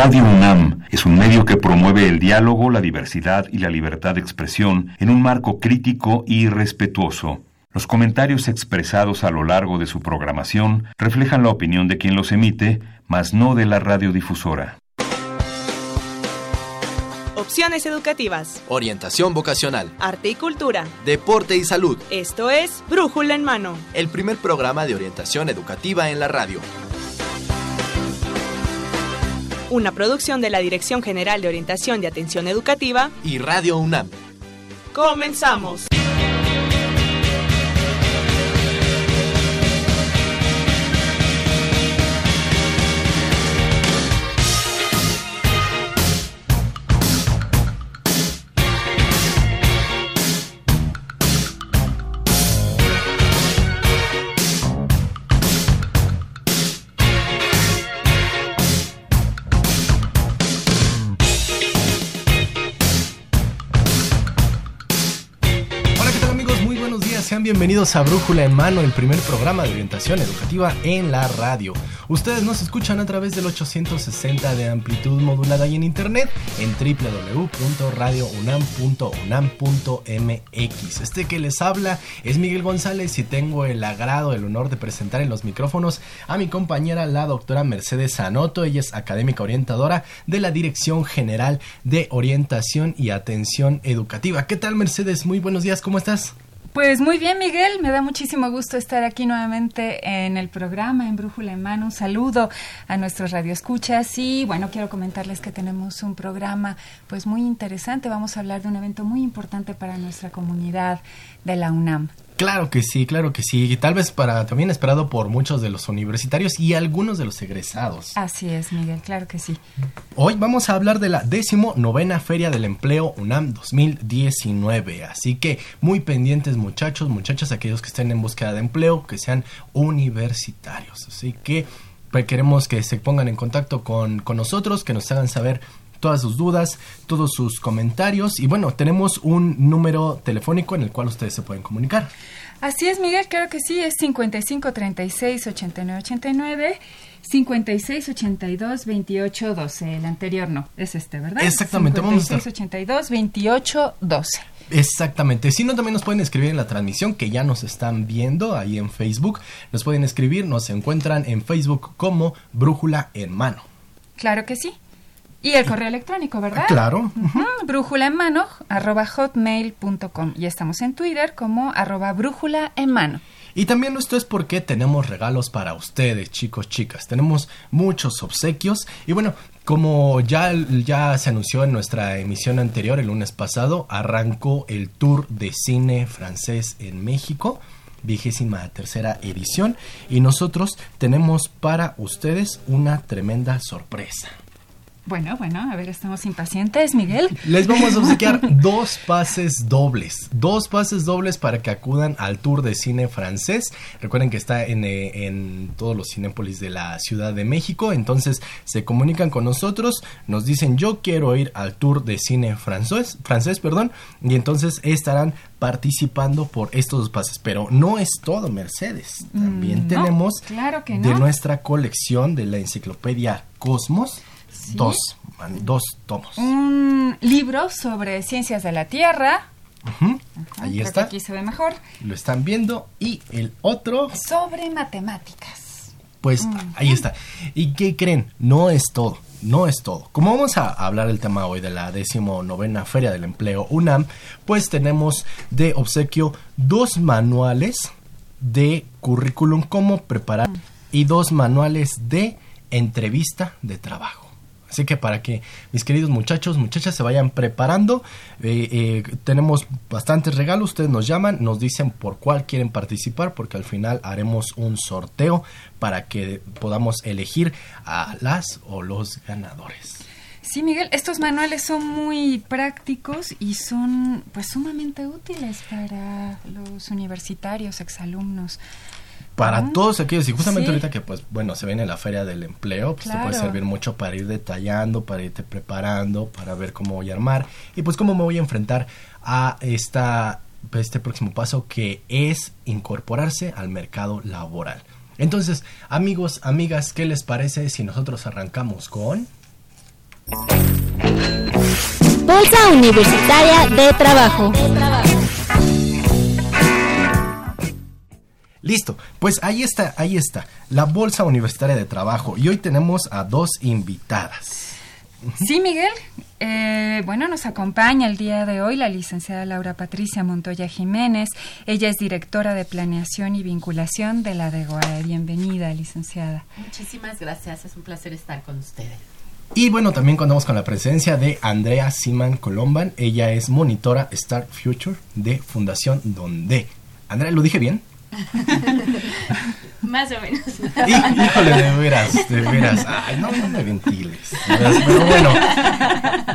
Radio UNAM es un medio que promueve el diálogo, la diversidad y la libertad de expresión en un marco crítico y respetuoso. Los comentarios expresados a lo largo de su programación reflejan la opinión de quien los emite, mas no de la radiodifusora. Opciones educativas, orientación vocacional, arte y cultura, deporte y salud. Esto es Brújula en Mano, el primer programa de orientación educativa en la radio. Una producción de la Dirección General de Orientación y Atención Educativa y Radio UNAM. ¡Comenzamos! Bienvenidos a Brújula en Mano, el primer programa de orientación educativa en la radio. Ustedes nos escuchan a través del 860 de amplitud modulada y en internet en www.radiounam.unam.mx. Este que les habla es Miguel González y tengo el agrado, el honor de presentar en los micrófonos a mi compañera, la doctora Mercedes Zanotto. Ella es académica orientadora de la Dirección General de Orientación y Atención Educativa. ¿Qué tal, Mercedes? Muy buenos días, ¿cómo estás? Pues muy bien, Miguel, me da muchísimo gusto estar aquí nuevamente en el programa, en Brújula en Mano. Un saludo a nuestros radioescuchas y bueno, quiero comentarles que tenemos un programa pues muy interesante. Vamos a hablar de un evento muy importante para nuestra comunidad de la UNAM. Claro que sí, claro que sí. Y tal vez para también esperado por muchos de los universitarios y algunos de los egresados. Así es, Miguel, claro que sí. Hoy vamos a hablar de la 19ª Feria del Empleo UNAM 2019. Así que muy pendientes, muchachos, muchachas, aquellos que estén en búsqueda de empleo, que sean universitarios. Así que queremos que se pongan en contacto con nosotros, que nos hagan saber todas sus dudas, todos sus comentarios. Y bueno, tenemos un número telefónico en el cual ustedes se pueden comunicar. Así es, Miguel, claro que sí, es 55 36 89 89, 56 82 28 12. El anterior no, es este, ¿verdad? Exactamente. 56 82 28 12. Exactamente. Si no, también nos pueden escribir en la transmisión que ya nos están viendo ahí en Facebook. Nos pueden escribir, nos encuentran en Facebook como Brújula en Mano. Claro que sí. Y el correo electrónico, ¿verdad? Claro. Uh-huh. brújulaenmano@hotmail.com. Y estamos en Twitter como @brújulaenmano. Y también esto es porque tenemos regalos para ustedes, chicos, chicas. Tenemos muchos obsequios. Y bueno, como ya se anunció en nuestra emisión anterior, el lunes pasado, arrancó el Tour de Cine Francés en México, 23ª edición. Y nosotros tenemos para ustedes una tremenda sorpresa. Bueno, a ver, estamos impacientes, Miguel. Les vamos a obsequiar dos pases dobles para que acudan al Tour de Cine Francés. Recuerden que está en todos los Cinépolis de la Ciudad de México. Entonces se comunican con nosotros, nos dicen yo quiero ir al Tour de Cine francés, y entonces estarán participando por estos dos pases. Pero no es todo, Mercedes. También tenemos, claro que no, de nuestra colección de la enciclopedia Cosmos. ¿Sí? Dos tomos. Un libro sobre ciencias de la Tierra. Uh-huh. Ahí está. Aquí se ve mejor. Lo están viendo. Y el otro sobre matemáticas. Pues ahí está. ¿Y qué creen? No es todo. Como vamos a hablar del tema hoy de la 19ª Feria del Empleo UNAM, pues tenemos de obsequio dos manuales de currículum, cómo preparar, y dos manuales de entrevista de trabajo. Así que para que mis queridos muchachos, muchachas, se vayan preparando, tenemos bastantes regalos. Ustedes nos llaman, nos dicen por cuál quieren participar, porque al final haremos un sorteo para que podamos elegir a las o los ganadores. Sí, Miguel, estos manuales son muy prácticos y son pues sumamente útiles para los universitarios, exalumnos. Para todos aquellos, y justamente sí, ahorita que pues bueno, se viene la Feria del Empleo, pues claro, te puede servir mucho para ir detallando, para irte preparando, para ver cómo voy a armar y pues cómo me voy a enfrentar a este próximo paso que es incorporarse al mercado laboral. Entonces, amigos, amigas, ¿qué les parece si nosotros arrancamos con Bolsa Universitaria de Trabajo. Listo, pues ahí está, la Bolsa Universitaria de Trabajo. Y hoy tenemos a dos invitadas. Sí, Miguel. Nos acompaña el día de hoy la licenciada Laura Patricia Montoya Jiménez. Ella es directora de Planeación y Vinculación de la DEGOAE. Bienvenida, licenciada. Muchísimas gracias, es un placer estar con ustedes. Y bueno, también contamos con la presencia de Andrea Simán Colomban. Ella es monitora Start Future de Fundación Donde. Andrea, ¿lo dije bien? Más o menos. Híjole, de veras. Ay, no me ventiles. Pero bueno,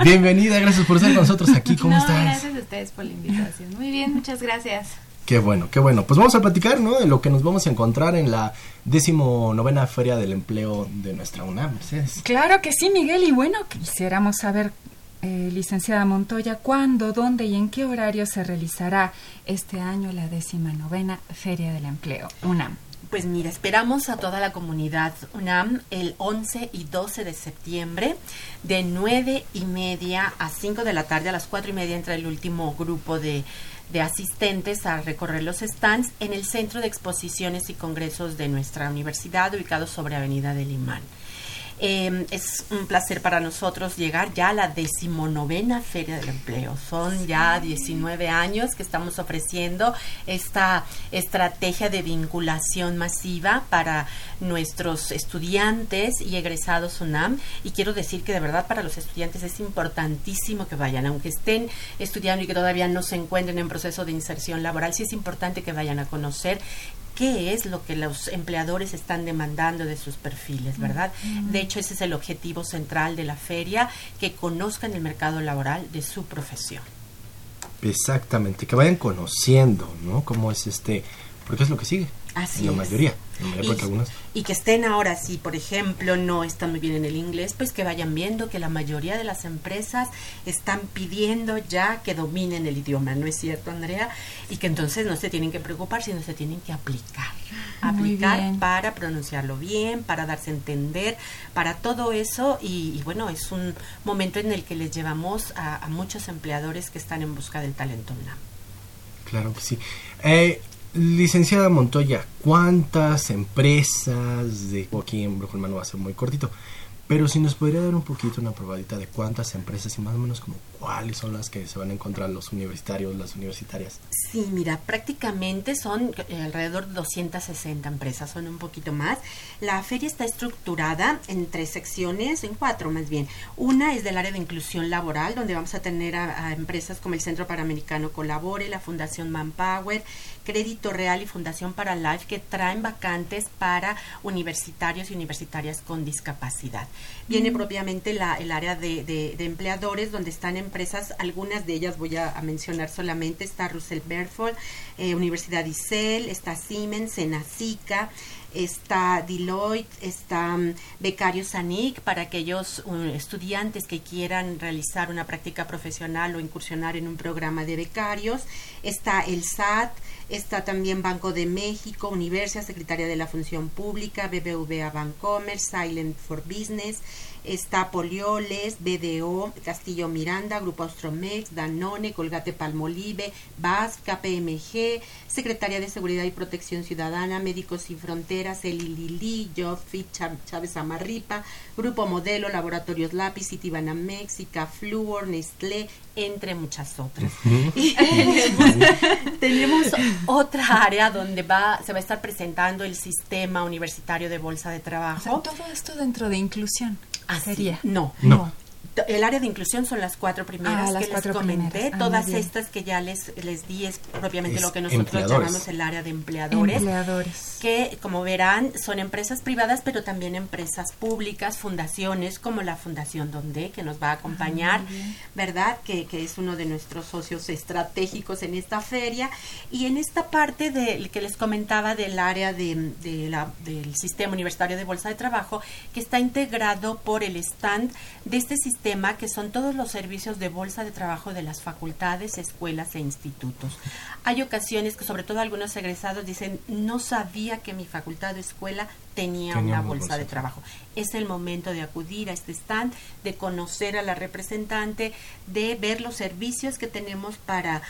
bienvenida, gracias por estar con nosotros aquí. ¿Cómo estás? Gracias a ustedes por la invitación. Muy bien, muchas gracias. Qué bueno. Pues vamos a platicar, ¿no?, de lo que nos vamos a encontrar en la 19ª Feria del Empleo de nuestra UNAM, Mercedes. Claro que sí, Miguel. Y bueno, quisiéramos saber, licenciada Montoya, ¿cuándo, dónde y en qué horario se realizará este año la 19ª Feria del Empleo UNAM? Pues mira, esperamos a toda la comunidad UNAM el 11 y 12 de septiembre de 9:30 a 5 de la tarde. A las 4:30 entra el último grupo de asistentes a recorrer los stands en el Centro de Exposiciones y Congresos de nuestra universidad, ubicado sobre Avenida del Imán. Es un placer para nosotros llegar ya a la 19ª Feria del Empleo. Son ya 19 años que estamos ofreciendo esta estrategia de vinculación masiva para nuestros estudiantes y egresados UNAM. Y quiero decir que de verdad para los estudiantes es importantísimo que vayan, aunque estén estudiando y que todavía no se encuentren en proceso de inserción laboral, sí es importante que vayan a conocer qué es lo que los empleadores están demandando de sus perfiles, ¿verdad? De hecho, ese es el objetivo central de la feria, que conozcan el mercado laboral de su profesión. Exactamente, que vayan conociendo, ¿no?, cómo es porque es lo que sigue. Así es. La mayoría, que algunos. Y que estén ahora, si por ejemplo no están muy bien en el inglés, pues que vayan viendo que la mayoría de las empresas están pidiendo ya que dominen el idioma, ¿no es cierto, Andrea? Y que entonces no se tienen que preocupar, sino se tienen que aplicar para pronunciarlo bien, para darse a entender, para todo eso. Y bueno, es un momento en el que les llevamos a muchos empleadores que están en busca del talento UNAM. Claro que sí. Licenciada Montoya, ¿cuántas empresas aquí en Brújula en Mano va a ser muy cortito? Pero si nos podría dar un poquito una probadita de cuántas empresas y más o menos como cuáles son las que se van a encontrar los universitarios, las universitarias. Sí, mira, prácticamente son alrededor de 260 empresas, son un poquito más. La feria está estructurada en cuatro más bien. Una es del área de inclusión laboral, donde vamos a tener a empresas como el Centro Panamericano Colabore, la Fundación Manpower, Crédito Real y Fundación Paralife, que traen vacantes para universitarios y universitarias con discapacidad. Viene propiamente el área de empleadores, donde están empresas, algunas de ellas voy a mencionar solamente, está Russell Bedford, Universidad ISEL, está Siemens en Asica, está Deloitte, está Becarios Anic, para aquellos estudiantes que quieran realizar una práctica profesional o incursionar en un programa de becarios, está el SAT, está también Banco de México, Universidad, Secretaría de la Función Pública, BBVA Bancomer, Silent for Business, está Polioles, BDO, Castillo Miranda, Grupo Austromex, Danone, Colgate Palmolive, BAS, KPMG, Secretaría de Seguridad y Protección Ciudadana, Médicos Sin Fronteras, El Ilili, Jofi, Chávez Amarripa, Grupo Modelo, Laboratorios Lápiz, Citibanamex, Fluor, Nestlé, entre muchas otras. Y tenemos otra área donde se va a estar presentando el sistema universitario de bolsa de trabajo. O sea, todo esto dentro de inclusión. ¿Sería? No. El área de inclusión son las cuatro primeras que les comenté. Todas estas que ya les di es propiamente lo que nosotros llamamos el área de empleadores, que como verán son empresas privadas, pero también empresas públicas, fundaciones como la Fundación Donde, que nos va a acompañar, ¿verdad? Que es uno de nuestros socios estratégicos en esta feria. Y en esta parte del que les comentaba del área del sistema universitario de bolsa de trabajo, que está integrado por el stand de este sistema sistema que son todos los servicios de bolsa de trabajo de las facultades, escuelas e institutos. Hay ocasiones que, sobre todo algunos egresados, dicen, no sabía que mi facultad o escuela tenía una bolsa de trabajo. Es el momento de acudir a este stand, de conocer a la representante, de ver los servicios que tenemos para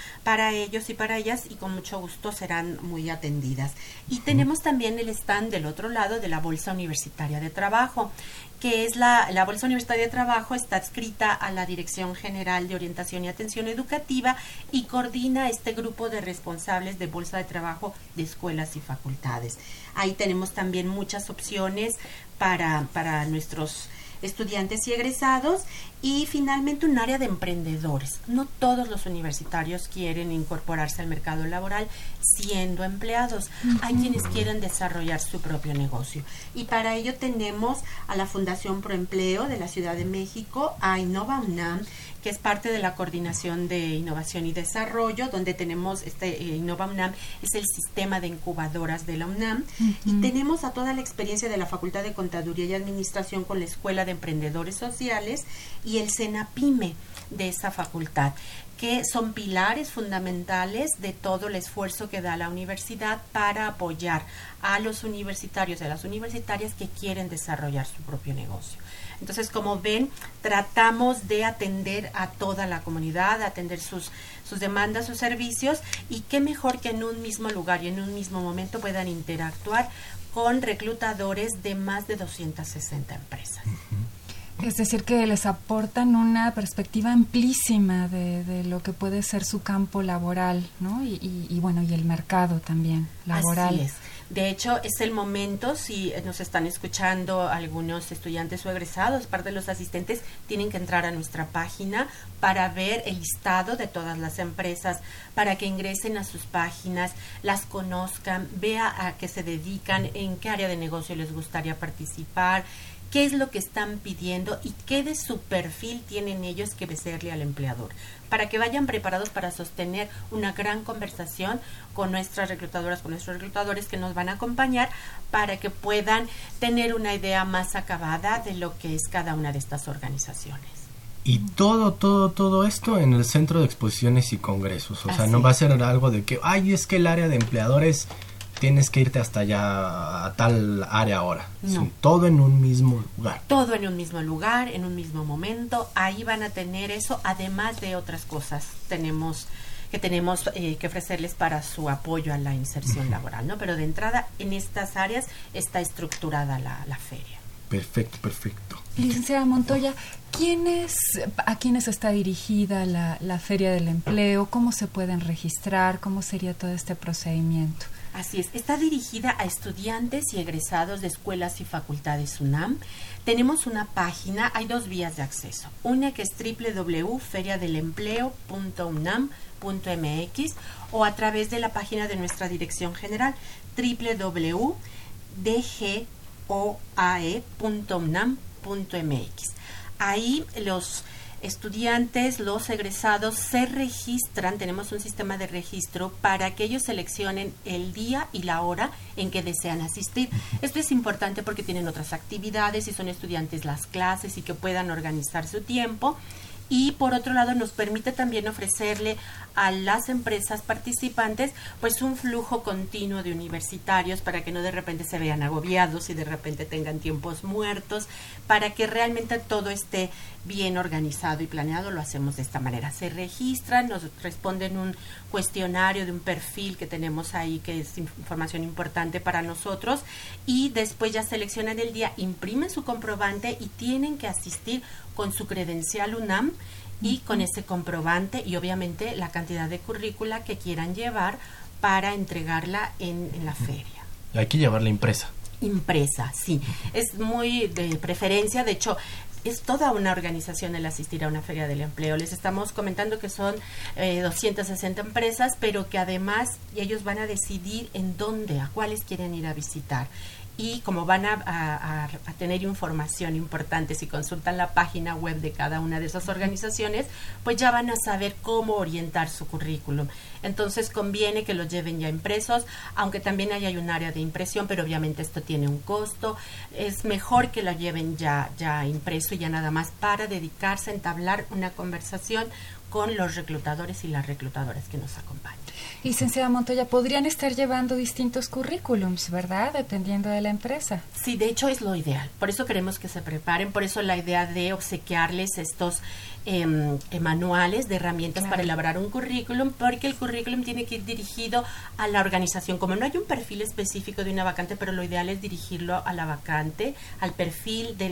ellos y para ellas, y con mucho gusto serán muy atendidas. Y tenemos también el stand del otro lado de la Bolsa Universitaria de Trabajo, que es la Bolsa Universitaria de Trabajo, está adscrita a la Dirección General de Orientación y Atención Educativa y coordina este grupo de responsables de Bolsa de Trabajo de escuelas y facultades. Ahí tenemos también muchas opciones para nuestros estudiantes y egresados, y finalmente un área de emprendedores. No todos los universitarios quieren incorporarse al mercado laboral siendo empleados. Hay quienes quieren desarrollar su propio negocio, y para ello tenemos a la Fundación Proempleo de la Ciudad de México, a Innova UNAM, que es parte de la Coordinación de Innovación y Desarrollo, donde tenemos Innova UNAM, es el sistema de incubadoras de la UNAM, y tenemos a toda la experiencia de la Facultad de Contaduría y Administración con la Escuela de Emprendedores Sociales y el CENAPYME de esa facultad, que son pilares fundamentales de todo el esfuerzo que da la universidad para apoyar a los universitarios y a las universitarias que quieren desarrollar su propio negocio. Entonces, como ven, tratamos de atender a toda la comunidad, atender sus demandas, sus servicios, y qué mejor que en un mismo lugar y en un mismo momento puedan interactuar con reclutadores de más de 260 empresas. Es decir, que les aportan una perspectiva amplísima de lo que puede ser su campo laboral, ¿no? Y bueno, y el mercado también laboral. Así es. De hecho, es el momento, si nos están escuchando algunos estudiantes o egresados, parte de los asistentes tienen que entrar a nuestra página para ver el listado de todas las empresas, para que ingresen a sus páginas, las conozcan, vea a qué se dedican, en qué área de negocio les gustaría participar, qué es lo que están pidiendo y qué de su perfil tienen ellos que ofrecerle al empleador, para que vayan preparados para sostener una gran conversación con nuestras reclutadoras, con nuestros reclutadores que nos van a acompañar, para que puedan tener una idea más acabada de lo que es cada una de estas organizaciones. Y todo esto en el Centro de Exposiciones y Congresos. O sea, no va a ser algo de que, ay, es que el área de empleadores tienes que irte hasta allá, a tal área ahora. No. Todo en un mismo lugar. Todo en un mismo lugar, en un mismo momento. Ahí van a tener eso, además de otras cosas que ofrecerles para su apoyo a la inserción laboral, ¿no? Pero de entrada, en estas áreas está estructurada la feria. Perfecto. Licenciada Montoya, ¿a quiénes está dirigida la Feria del Empleo? ¿Cómo se pueden registrar? ¿Cómo sería todo este procedimiento? Así es, está dirigida a estudiantes y egresados de escuelas y facultades UNAM. Tenemos una página, hay dos vías de acceso. Una que es www.feriadelempleo.unam.mx, o a través de la página de nuestra Dirección General, www.dgoae.unam.mx. Ahí los estudiantes, los egresados se registran, tenemos un sistema de registro para que ellos seleccionen el día y la hora en que desean asistir. Esto es importante porque tienen otras actividades, si son estudiantes las clases, y que puedan organizar su tiempo. Y por otro lado nos permite también ofrecerle a las empresas participantes pues un flujo continuo de universitarios, para que no de repente se vean agobiados y de repente tengan tiempos muertos, para que realmente todo esté bien organizado y planeado. Lo hacemos de esta manera: se registran, nos responden un cuestionario de un perfil que tenemos ahí, que es información importante para nosotros, y después ya seleccionan el día, imprimen su comprobante y tienen que asistir con su credencial UNAM y con ese comprobante, y obviamente la cantidad de currícula que quieran llevar para entregarla en la feria. Hay que llevarla impresa, sí, es muy de preferencia. De hecho, es toda una organización el asistir a una Feria del Empleo. Les estamos comentando que son 260 empresas, pero que además ellos van a decidir en dónde, a cuáles quieren ir a visitar. y como van a tener información importante, si consultan la página web de cada una de esas organizaciones, pues ya van a saber cómo orientar su currículum. Entonces conviene que los lleven ya impresos, aunque también hay un área de impresión, pero obviamente esto tiene un costo. Es mejor que lo lleven ya impreso y ya nada más para dedicarse a entablar una conversación con los reclutadores y las reclutadoras que nos acompañan. Licenciada Montoya, podrían estar llevando distintos currículums, ¿verdad? Dependiendo de la empresa. Sí, de hecho es lo ideal. Por eso queremos que se preparen. Por eso la idea de obsequiarles estos manuales de herramientas, claro, para elaborar un currículum, porque el currículum tiene que ir dirigido a la organización. Como no hay un perfil específico de una vacante, pero lo ideal es dirigirlo a la vacante, al perfil de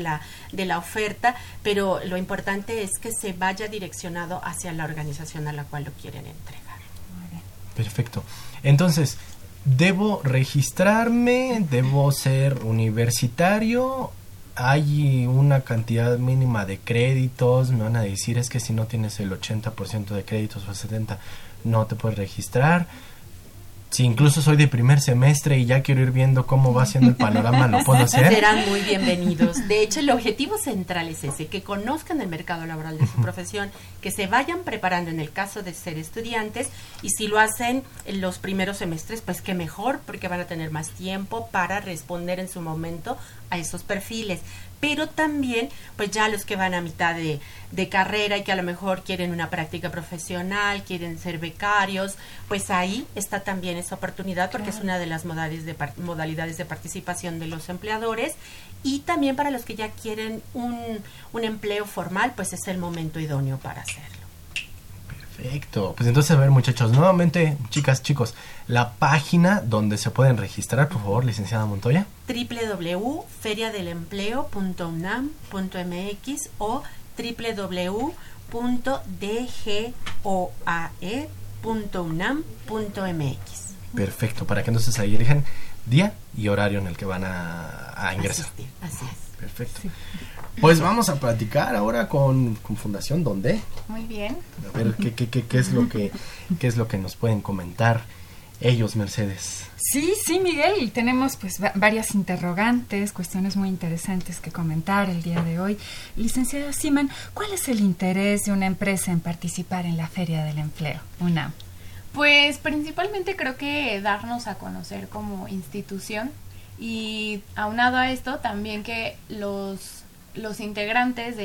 la oferta, pero lo importante es que se vaya direccionado hacia la organización a la cual lo quieren entregar. Muy bien. Perfecto. Entonces, ¿debo registrarme? ¿Debo ser universitario? Hay una cantidad mínima de créditos. Me van a decir, es que si no tienes el 80% de créditos o el 70%, no te puedes registrar. Si incluso soy de primer semestre y ya quiero ir viendo cómo va siendo el panorama, ¿lo puedo hacer? Serán muy bienvenidos. De hecho, el objetivo central es ese, que conozcan el mercado laboral de su profesión, que se vayan preparando en el caso de ser estudiantes, y si lo hacen en los primeros semestres, pues qué mejor, porque van a tener más tiempo para responder en su momento a esos perfiles. Pero también, pues ya los que van a mitad de carrera y que a lo mejor quieren una práctica profesional, quieren ser becarios, pues ahí está también esa oportunidad, porque claro, es una de las modalidades de participación de los empleadores. Y también para los que ya quieren un empleo formal, pues es el momento idóneo para hacerlo. Perfecto. Pues entonces, a ver, muchachos, nuevamente, chicas, chicos, la página donde se pueden registrar, por favor, licenciada Montoya. www.feriadelempleo.unam.mx o www.dgoae.unam.mx. Perfecto, para que entonces ahí elijan día y horario en el que van a ingresar. Asistir, así es. Perfecto. Sí. Pues vamos a platicar ahora con Fundación Donde. Muy bien. A ver, ¿qué es lo que nos pueden comentar ellos, Mercedes? Sí, Miguel, tenemos pues varias interrogantes, cuestiones muy interesantes que comentar el día de hoy. Licenciada Simán, ¿cuál es el interés de una empresa en participar en la Feria del Empleo UNAM? Pues principalmente creo que darnos a conocer como institución, y aunado a esto también que los integrantes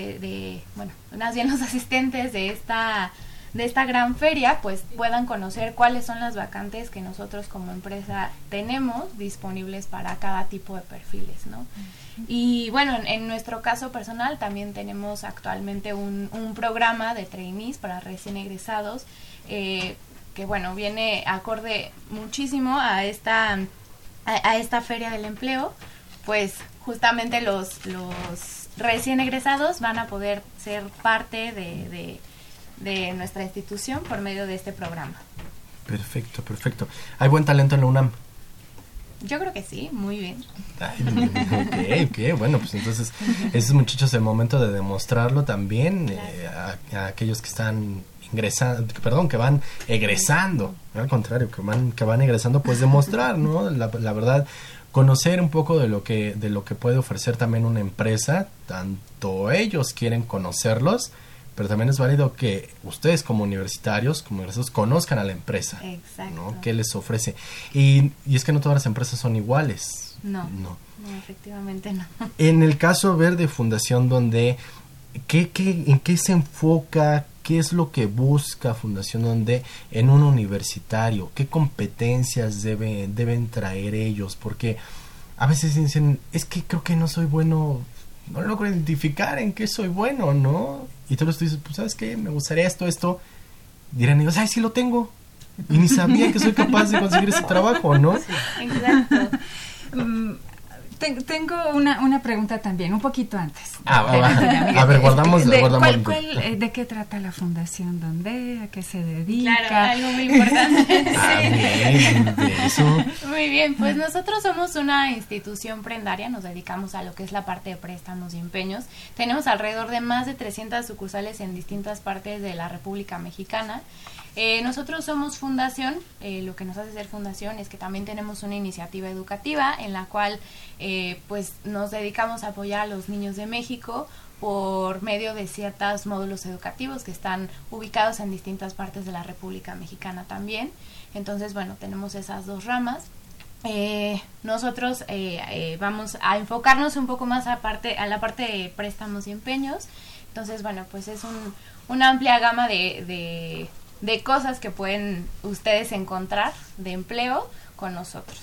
más bien los asistentes de esta gran feria, pues puedan conocer cuáles son las vacantes que nosotros como empresa tenemos disponibles para cada tipo de perfiles, ¿no? Y bueno, en nuestro caso personal también tenemos actualmente un programa de trainees para recién egresados, que bueno, viene acorde muchísimo a esta Feria del Empleo. Pues justamente los recién egresados van a poder ser parte de nuestra institución por medio de este programa. Perfecto. ¿Hay buen talento en la UNAM? Yo creo que sí, muy bien. Bueno, pues entonces, esos muchachos, el momento de demostrarlo también, claro, a aquellos que están que van egresando, al contrario, que van egresando, pues demostrar, ¿no? La verdad, conocer un poco de lo que puede ofrecer también una empresa, tanto ellos quieren conocerlos, pero también es válido que ustedes como universitarios, como egresados, conozcan a la empresa. Exacto. ¿No? ¿Qué les ofrece? Y es que no todas las empresas son iguales. No, efectivamente no. En el caso de Fundación Donde, ¿en qué se enfoca? ¿Qué es lo que busca Fundación Donde en un universitario? ¿Qué competencias deben traer ellos? Porque a veces dicen, es que creo que no soy bueno, no logro identificar en qué soy bueno, ¿no? Y todos tú dices, pues, ¿sabes qué? Me gustaría esto. Dirán ellos, ¡ay, sí lo tengo! Y ni sabía que soy capaz de conseguir ese trabajo, ¿no? Sí, exacto. Tengo una pregunta también, un poquito antes. A ver, guardamos. ¿De qué trata la Fundación Donde? ¿A qué se dedica? Claro, algo muy importante. Muy bien, pues nosotros somos una institución prendaria, nos dedicamos a lo que es la parte de préstamos y empeños. Tenemos alrededor de más de 300 sucursales en distintas partes de la República Mexicana. Nosotros somos fundación, lo que nos hace ser fundación es que también tenemos una iniciativa educativa en la cual pues nos dedicamos a apoyar a los niños de México por medio de ciertos módulos educativos que están ubicados en distintas partes de la República Mexicana también. Entonces, bueno, tenemos esas dos ramas. Nosotros vamos a enfocarnos un poco más a la parte de préstamos y empeños. Entonces, bueno, pues es una amplia gama de cosas que pueden ustedes encontrar de empleo con nosotros.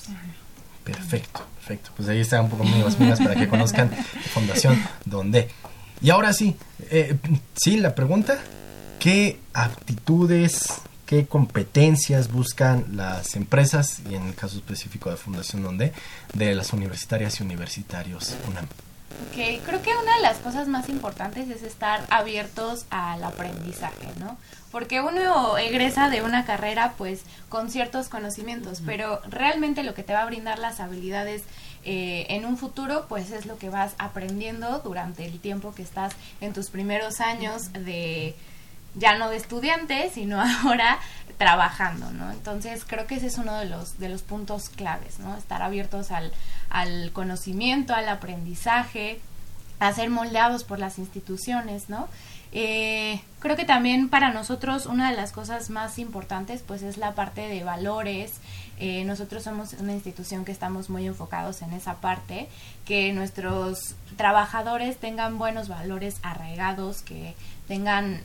Perfecto, perfecto. Pues ahí está un poco las minas para que conozcan Fundación Donde. Y ahora sí, la pregunta, ¿qué aptitudes, qué competencias buscan las empresas, y en el caso específico de Fundación Donde, de las universitarias y universitarios UNAM? Okay, creo que una de las cosas más importantes es estar abiertos al aprendizaje, ¿no? Porque uno egresa de una carrera pues con ciertos conocimientos, pero realmente lo que te va a brindar las habilidades en un futuro pues es lo que vas aprendiendo durante el tiempo que estás en tus primeros años de, ya no de estudiante, sino ahora trabajando, ¿no? Entonces creo que ese es uno de los puntos claves, ¿no? Estar abiertos al conocimiento, al aprendizaje, a ser moldeados por las instituciones, ¿no? Creo que también para nosotros una de las cosas más importantes pues es la parte de valores. Nosotros somos una institución que estamos muy enfocados en esa parte, que nuestros trabajadores tengan buenos valores arraigados, que tengan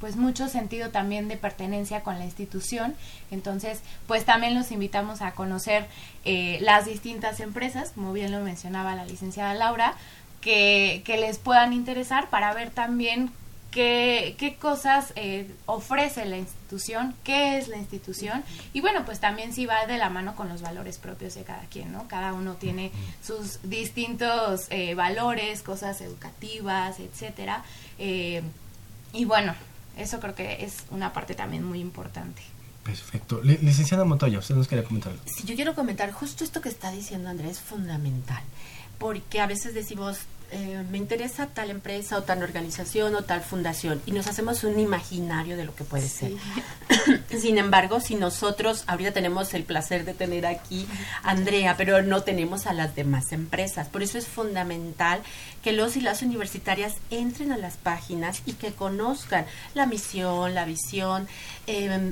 pues mucho sentido también de pertenencia con la institución. Entonces pues también los invitamos a conocer las distintas empresas, como bien lo mencionaba la licenciada Laura, que les puedan interesar, para ver también qué cosas ofrece la institución, qué es la institución, y bueno, pues también sí va de la mano con los valores propios de cada quien, ¿no? Cada uno tiene sus distintos valores, cosas educativas, etcétera, y bueno, eso creo que es una parte también muy importante. Perfecto. Licenciada Montoya, usted nos quería comentar algo. Sí, yo quiero comentar justo esto que está diciendo Andrea, es fundamental, porque a veces decimos, me interesa tal empresa o tal organización o tal fundación, y nos hacemos un imaginario de lo que puede ser. Sin embargo, si nosotros, ahorita tenemos el placer de tener aquí a Andrea, pero no tenemos a las demás empresas, por eso es fundamental que los y las universitarias entren a las páginas y que conozcan la misión, la visión,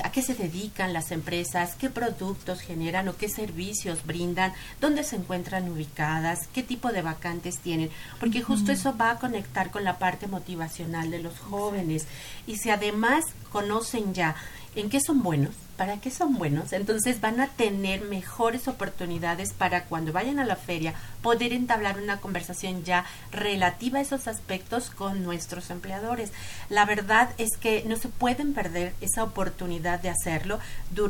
a qué se dedican las empresas, qué productos generan o qué servicios brindan, dónde se encuentran ubicadas, qué tipo de vacantes tienen, porque justo eso va a conectar con la parte motivacional de los jóvenes. Y si además conocen ya en qué son buenos, para qué son buenos, entonces van a tener mejores oportunidades para cuando vayan a la feria poder entablar una conversación ya relativa a esos aspectos con nuestros empleadores. La verdad es que no se pueden perder esa oportunidad de hacerlo.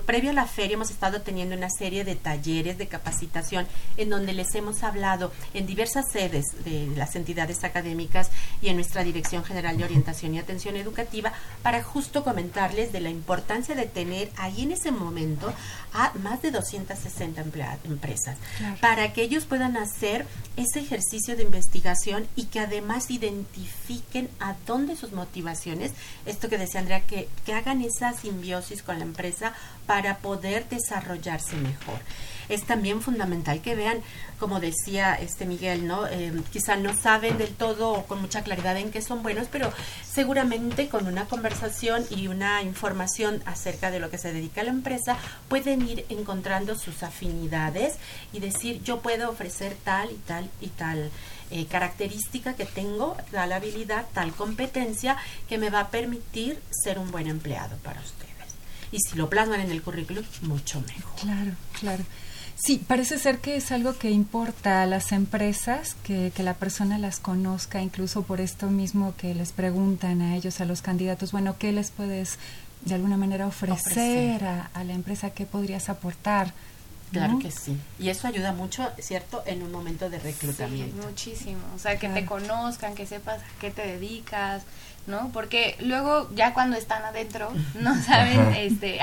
Previo a la feria hemos estado teniendo una serie de talleres de capacitación en donde les hemos hablado en diversas sedes de las entidades académicas y en nuestra Dirección General de Orientación y Atención Educativa, para justo comentarles de la importancia de tener ahí y en ese momento a más de 260 empresas, claro, para que ellos puedan hacer ese ejercicio de investigación y que además identifiquen a dónde sus motivaciones, esto que decía Andrea, que hagan esa simbiosis con la empresa para poder desarrollarse mejor. Es también fundamental que vean, como decía Miguel, ¿no? Quizá no saben del todo o con mucha claridad en qué son buenos, pero seguramente con una conversación y una información acerca de lo que se dedica a la empresa pueden ir encontrando sus afinidades y decir, yo puedo ofrecer tal y tal y tal característica que tengo, tal habilidad, tal competencia que me va a permitir ser un buen empleado para ustedes. Y si lo plasman en el currículum, mucho mejor. Claro, claro. Sí, parece ser que es algo que importa a las empresas, que la persona las conozca, incluso por esto mismo que les preguntan a ellos, a los candidatos, bueno, ¿qué les puedes de alguna manera ofrecer a la empresa? ¿Qué podrías aportar? Claro, ¿no? Que sí. Y eso ayuda mucho, ¿cierto?, en un momento de reclutamiento. Sí, muchísimo. O sea, que te conozcan, que sepas a qué te dedicas, ¿no? Porque luego ya cuando están adentro no saben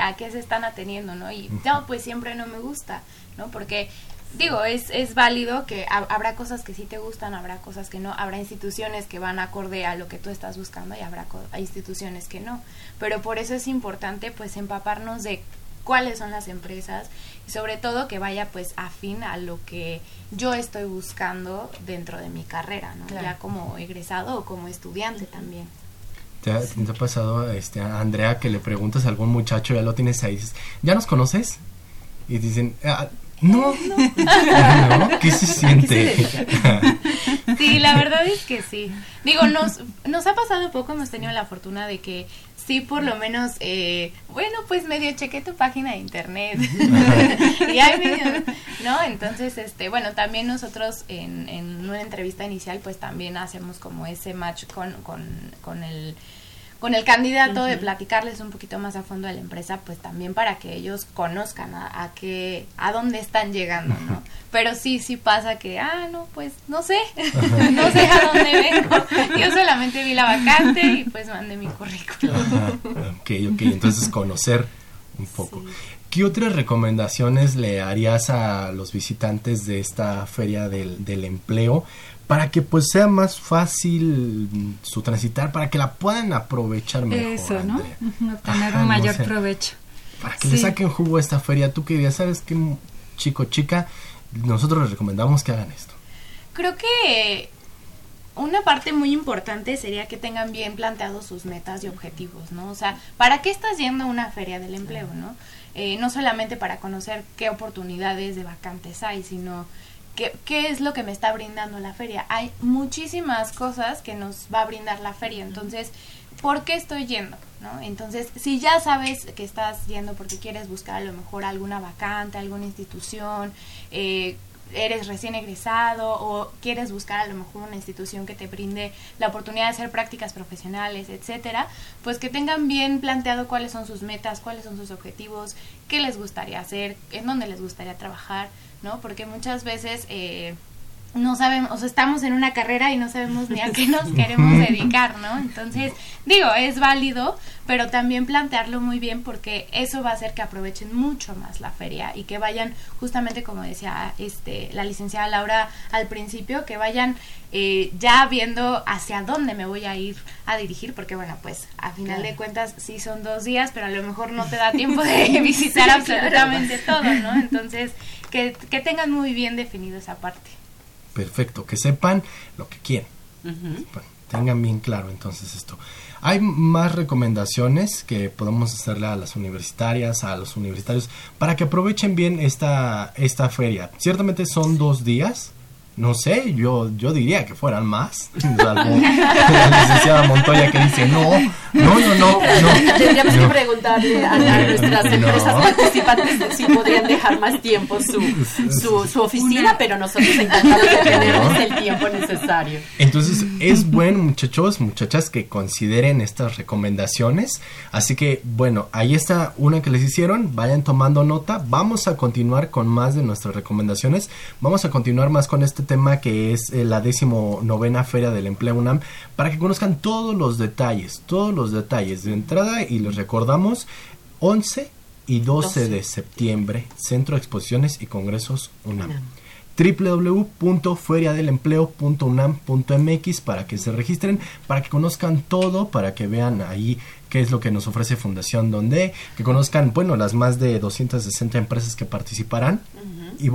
a qué se están ateniendo, ¿no? Y no, pues siempre no me gusta, ¿no? Porque digo, es válido que habrá cosas que sí te gustan, habrá cosas que no, habrá instituciones que van acorde a lo que tú estás buscando y habrá instituciones que no. Pero por eso es importante pues empaparnos de cuáles son las empresas y sobre todo que vaya pues afín a lo que yo estoy buscando dentro de mi carrera, ¿no? Claro. Ya como egresado o como estudiante también. ¿Te ha pasado, a Andrea, que le preguntas a algún muchacho, ya lo tienes ahí, dices, ¿ya nos conoces? Y dicen, no. ¿Qué se siente? Sí, la verdad es que sí. Digo, nos ha pasado poco, hemos tenido la fortuna de que sí, por lo menos, pues medio chequé tu página de internet. Y ahí medio, ¿no? Entonces, también nosotros en una entrevista inicial, pues también hacemos como ese match con el candidato, uh-huh, de platicarles un poquito más a fondo de la empresa, pues también para que ellos conozcan a dónde están llegando, ¿no? Pero sí pasa que, no sé, uh-huh, no sé a dónde vengo, yo solamente vi la vacante y pues mandé mi currículum. Ok, entonces conocer un poco. Sí. ¿Qué otras recomendaciones le harías a los visitantes de esta Feria del Empleo para que pues sea más fácil su transitar, para que la puedan aprovechar mejor? Eso, ¿no? Obtener un mayor provecho. Para que le saquen jugo a esta feria. Tú que ya sabes que, chico, chica, nosotros les recomendamos que hagan esto. Creo que una parte muy importante sería que tengan bien planteados sus metas y objetivos, ¿no? O sea, ¿para qué estás yendo a una feria del empleo, no? No solamente para conocer qué oportunidades de vacantes hay, sino ¿Qué es lo que me está brindando la feria? Hay muchísimas cosas que nos va a brindar la feria, entonces, ¿por qué estoy yendo? ¿No? Entonces, si ya sabes que estás yendo porque quieres buscar a lo mejor alguna vacante, alguna institución, eres recién egresado o quieres buscar a lo mejor una institución que te brinde la oportunidad de hacer prácticas profesionales, etcétera, pues que tengan bien planteado cuáles son sus metas, cuáles son sus objetivos, qué les gustaría hacer, en dónde les gustaría trabajar, ¿no? Porque muchas veces no sabemos, o sea, estamos en una carrera y no sabemos ni a qué nos queremos dedicar, ¿no? Entonces, es válido, pero también plantearlo muy bien porque eso va a hacer que aprovechen mucho más la feria y que vayan, justamente como decía la licenciada Laura al principio, que vayan ya viendo hacia dónde me voy a ir a dirigir, porque pues a final de cuentas sí son 2 días, pero a lo mejor no te da tiempo de visitar absolutamente todo, ¿no? Entonces, que tengan muy bien definido esa parte. Perfecto, que sepan lo que quieren. Uh-huh. Tengan bien claro entonces esto. ¿Hay más recomendaciones que podemos hacerle a las universitarias, a los universitarios, para que aprovechen bien esta feria? Ciertamente son 2 días, no sé, yo diría que fueran más. Salvo la licenciada Montoya que dice, no. Tendríamos que preguntarle a nuestras empresas participantes si podrían dejar más tiempo su oficina, pero nosotros encantados de tenernos el tiempo necesario. Entonces, es bueno, muchachos, muchachas, que consideren estas recomendaciones. Así que, bueno, ahí está una que les hicieron, vayan tomando nota. Vamos a continuar con más de nuestras recomendaciones. Vamos a continuar más con este tema que es la 19ª Feria del Empleo UNAM, para que conozcan todos los detalles de entrada, y les recordamos 11 y 12 de septiembre, Centro de Exposiciones y Congresos UNAM. www.feriadelempleo.unam.mx, para que se registren, para que conozcan todo, para que vean ahí qué es lo que nos ofrece Fundación Donde, que conozcan, las más de 260 empresas que participarán. Uh-huh. Y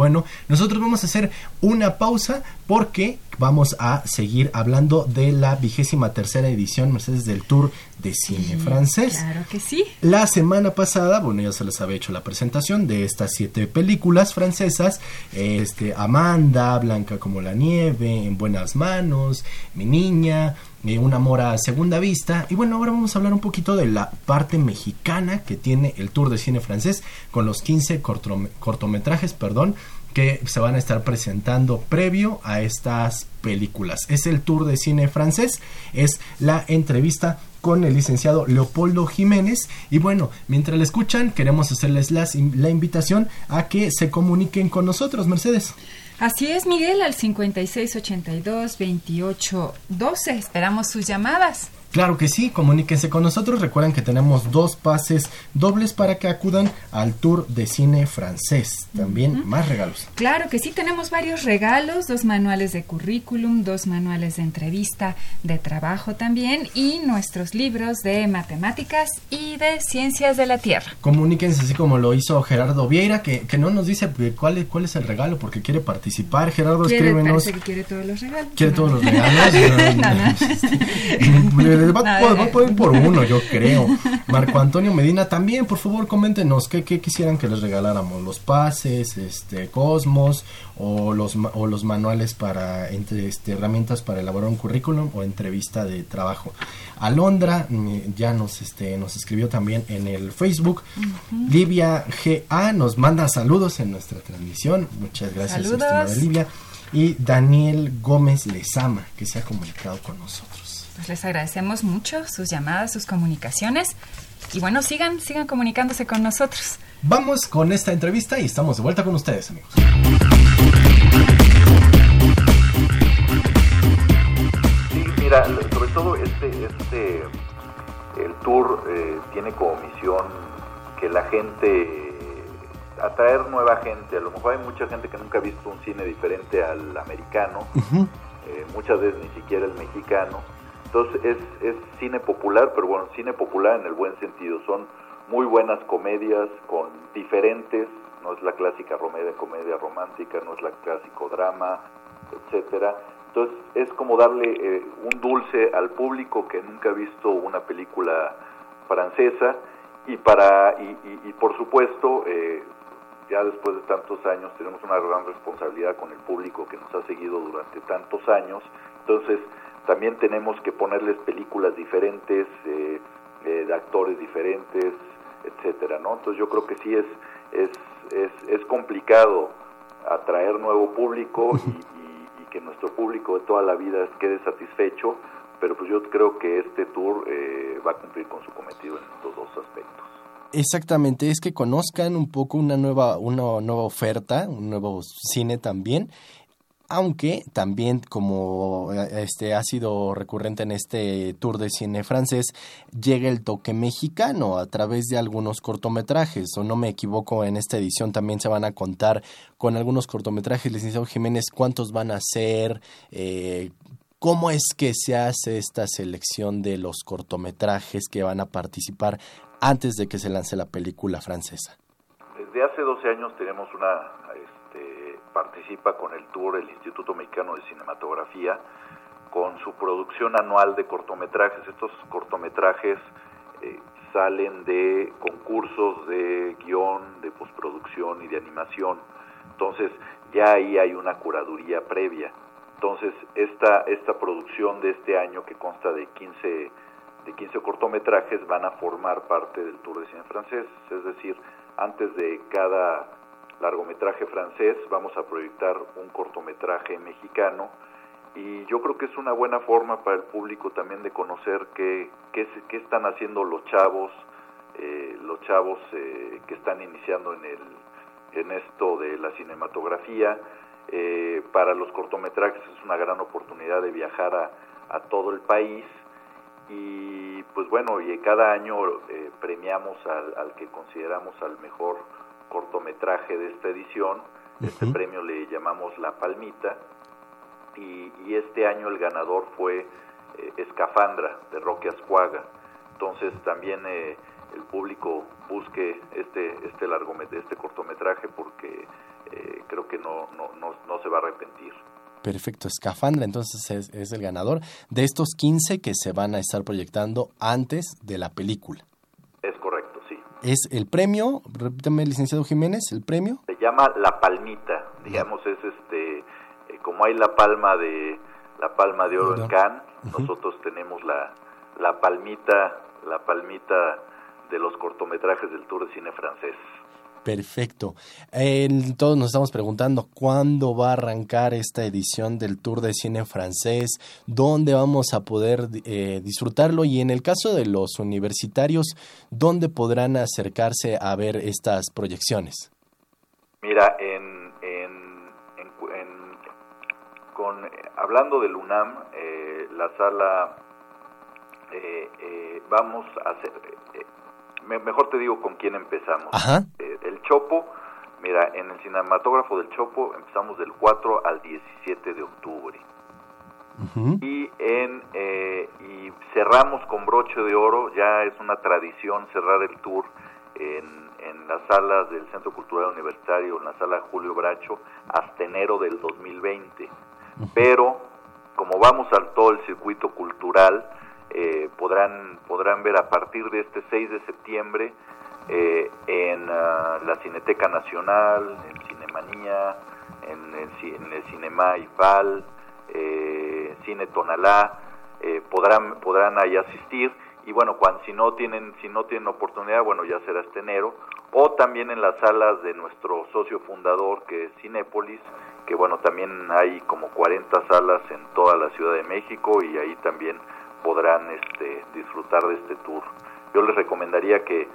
nosotros vamos a hacer una pausa porque vamos a seguir hablando de la 23ª edición, Mercedes, del Tour de Cine Francés. Claro que sí. La semana pasada, ya se les había hecho la presentación de estas 7 películas francesas, Amanda, Blanca como la nieve, En buenas manos, Mi niña, Un amor a segunda vista. Y ahora vamos a hablar un poquito de la parte mexicana que tiene el Tour de Cine Francés, con los 15 cortometrajes, que se van a estar presentando previo a estas películas. Es el Tour de Cine Francés, es la entrevista con el licenciado Leopoldo Jiménez. Y mientras la escuchan, queremos hacerles la invitación a que se comuniquen con nosotros, Mercedes. Así es, Miguel, al 5682-2812. Esperamos sus llamadas. Claro que sí, comuníquense con nosotros. Recuerden que tenemos 2 pases dobles para que acudan al Tour de Cine Francés. También más regalos. Claro que sí, tenemos varios regalos, 2 manuales de currículum, 2 manuales de entrevista de trabajo también, y nuestros libros de matemáticas y de ciencias de la Tierra. Comuníquense, así como lo hizo Gerardo Vieira, que no nos dice cuál es el regalo, porque quiere participar. Gerardo, escríbenos. Quiere todos los regalos. ¿Quiere todos los regalos? No. Va a poder por uno, yo creo. Marco Antonio Medina también, por favor, coméntenos qué quisieran que les regaláramos, los pases, Cosmos o los manuales para herramientas para elaborar un currículum o entrevista de trabajo. Alondra ya nos escribió también en el Facebook. Livia GA nos manda saludos en nuestra transmisión. Muchas gracias, estimada Livia. Y Daniel Gómez Lezama, que se ha comunicado con nosotros. Pues les agradecemos mucho sus llamadas, sus comunicaciones. Y bueno, sigan comunicándose con nosotros. Vamos con esta entrevista y estamos de vuelta con ustedes, amigos. Sí, mira, sobre todo el tour tiene como misión que la gente, atraer nueva gente. A lo mejor hay mucha gente que nunca ha visto un cine diferente al americano, muchas veces ni siquiera el mexicano. Entonces es cine popular, pero bueno, cine popular en el buen sentido. Son muy buenas comedias con diferentes, no es la clásica comedia romántica, no es la clásico drama, etcétera. Entonces es como darle un dulce al público que nunca ha visto una película francesa y por supuesto ya después de tantos años tenemos una gran responsabilidad con el público que nos ha seguido durante tantos años. Entonces también tenemos que ponerles películas diferentes, de actores diferentes, etcétera, ¿no? Entonces yo creo que sí es complicado atraer nuevo público y que nuestro público de toda la vida quede satisfecho, pero pues yo creo que este tour va a cumplir con su cometido en estos 2 aspectos. Exactamente, es que conozcan un poco una nueva oferta, un nuevo cine también. Aunque también, como ha sido recurrente en este Tour de Cine Francés, llega el toque mexicano a través de algunos cortometrajes. O no me equivoco, en esta edición también se van a contar con algunos cortometrajes. Licenciado Jiménez, ¿cuántos van a ser? ¿Cómo es que se hace esta selección de los cortometrajes que van a participar antes de que se lance la película francesa? Desde hace 12 años tenemos una... participa con el tour el Instituto Mexicano de Cinematografía con su producción anual de cortometrajes. Estos cortometrajes salen de concursos de guión, de postproducción y de animación. Entonces ya ahí hay una curaduría previa. Entonces esta producción de este año, que consta de 15 cortometrajes, van a formar parte del Tour de Cine Francés. Es decir, antes de cada largometraje francés vamos a proyectar un cortometraje mexicano, y yo creo que es una buena forma para el público también de conocer qué están haciendo los chavos que están iniciando en esto de la cinematografía. Para los cortometrajes es una gran oportunidad de viajar a todo el país, y pues bueno, y cada año premiamos al que consideramos al mejor cortometraje de esta edición. Este premio le llamamos La Palmita, y este año el ganador fue Escafandra, de Roque Ascuaga. Entonces también el público busque este cortometraje, porque creo que no se va a arrepentir. Perfecto, Escafandra, entonces es el ganador de estos 15 que se van a estar proyectando antes de la película. Es correcto. Es el premio, repítame, licenciado Jiménez, el premio. Se llama La Palmita, digamos, es como hay la palma de oro en Cannes, nosotros tenemos la palmita de los cortometrajes del Tour de Cine Francés. Perfecto. Todos nos estamos preguntando cuándo va a arrancar esta edición del Tour de Cine Francés, dónde vamos a poder disfrutarlo, y en el caso de los universitarios, ¿dónde podrán acercarse a ver estas proyecciones? Mira, hablando del UNAM, la sala vamos a hacer... mejor te digo con quién empezamos. Ajá. El Chopo, mira, en el cinematógrafo del Chopo empezamos del 4 al 17 de octubre. Uh-huh. Y cerramos con broche de oro, ya es una tradición cerrar el tour en las salas del Centro Cultural Universitario, en la sala Julio Bracho, hasta enero del 2020. Uh-huh. Pero, como vamos al todo el circuito cultural, podrán ver a partir de este 6 de septiembre en la Cineteca Nacional, en Cinemanía, en el Cinema Ifal, Cine Tonalá, podrán ahí asistir. Y bueno, si no tienen oportunidad, bueno, ya será este enero, o también en las salas de nuestro socio fundador, que es Cinépolis, que bueno, también hay como 40 salas en toda la Ciudad de México, y ahí también podrán disfrutar de este tour. Yo les recomendaría que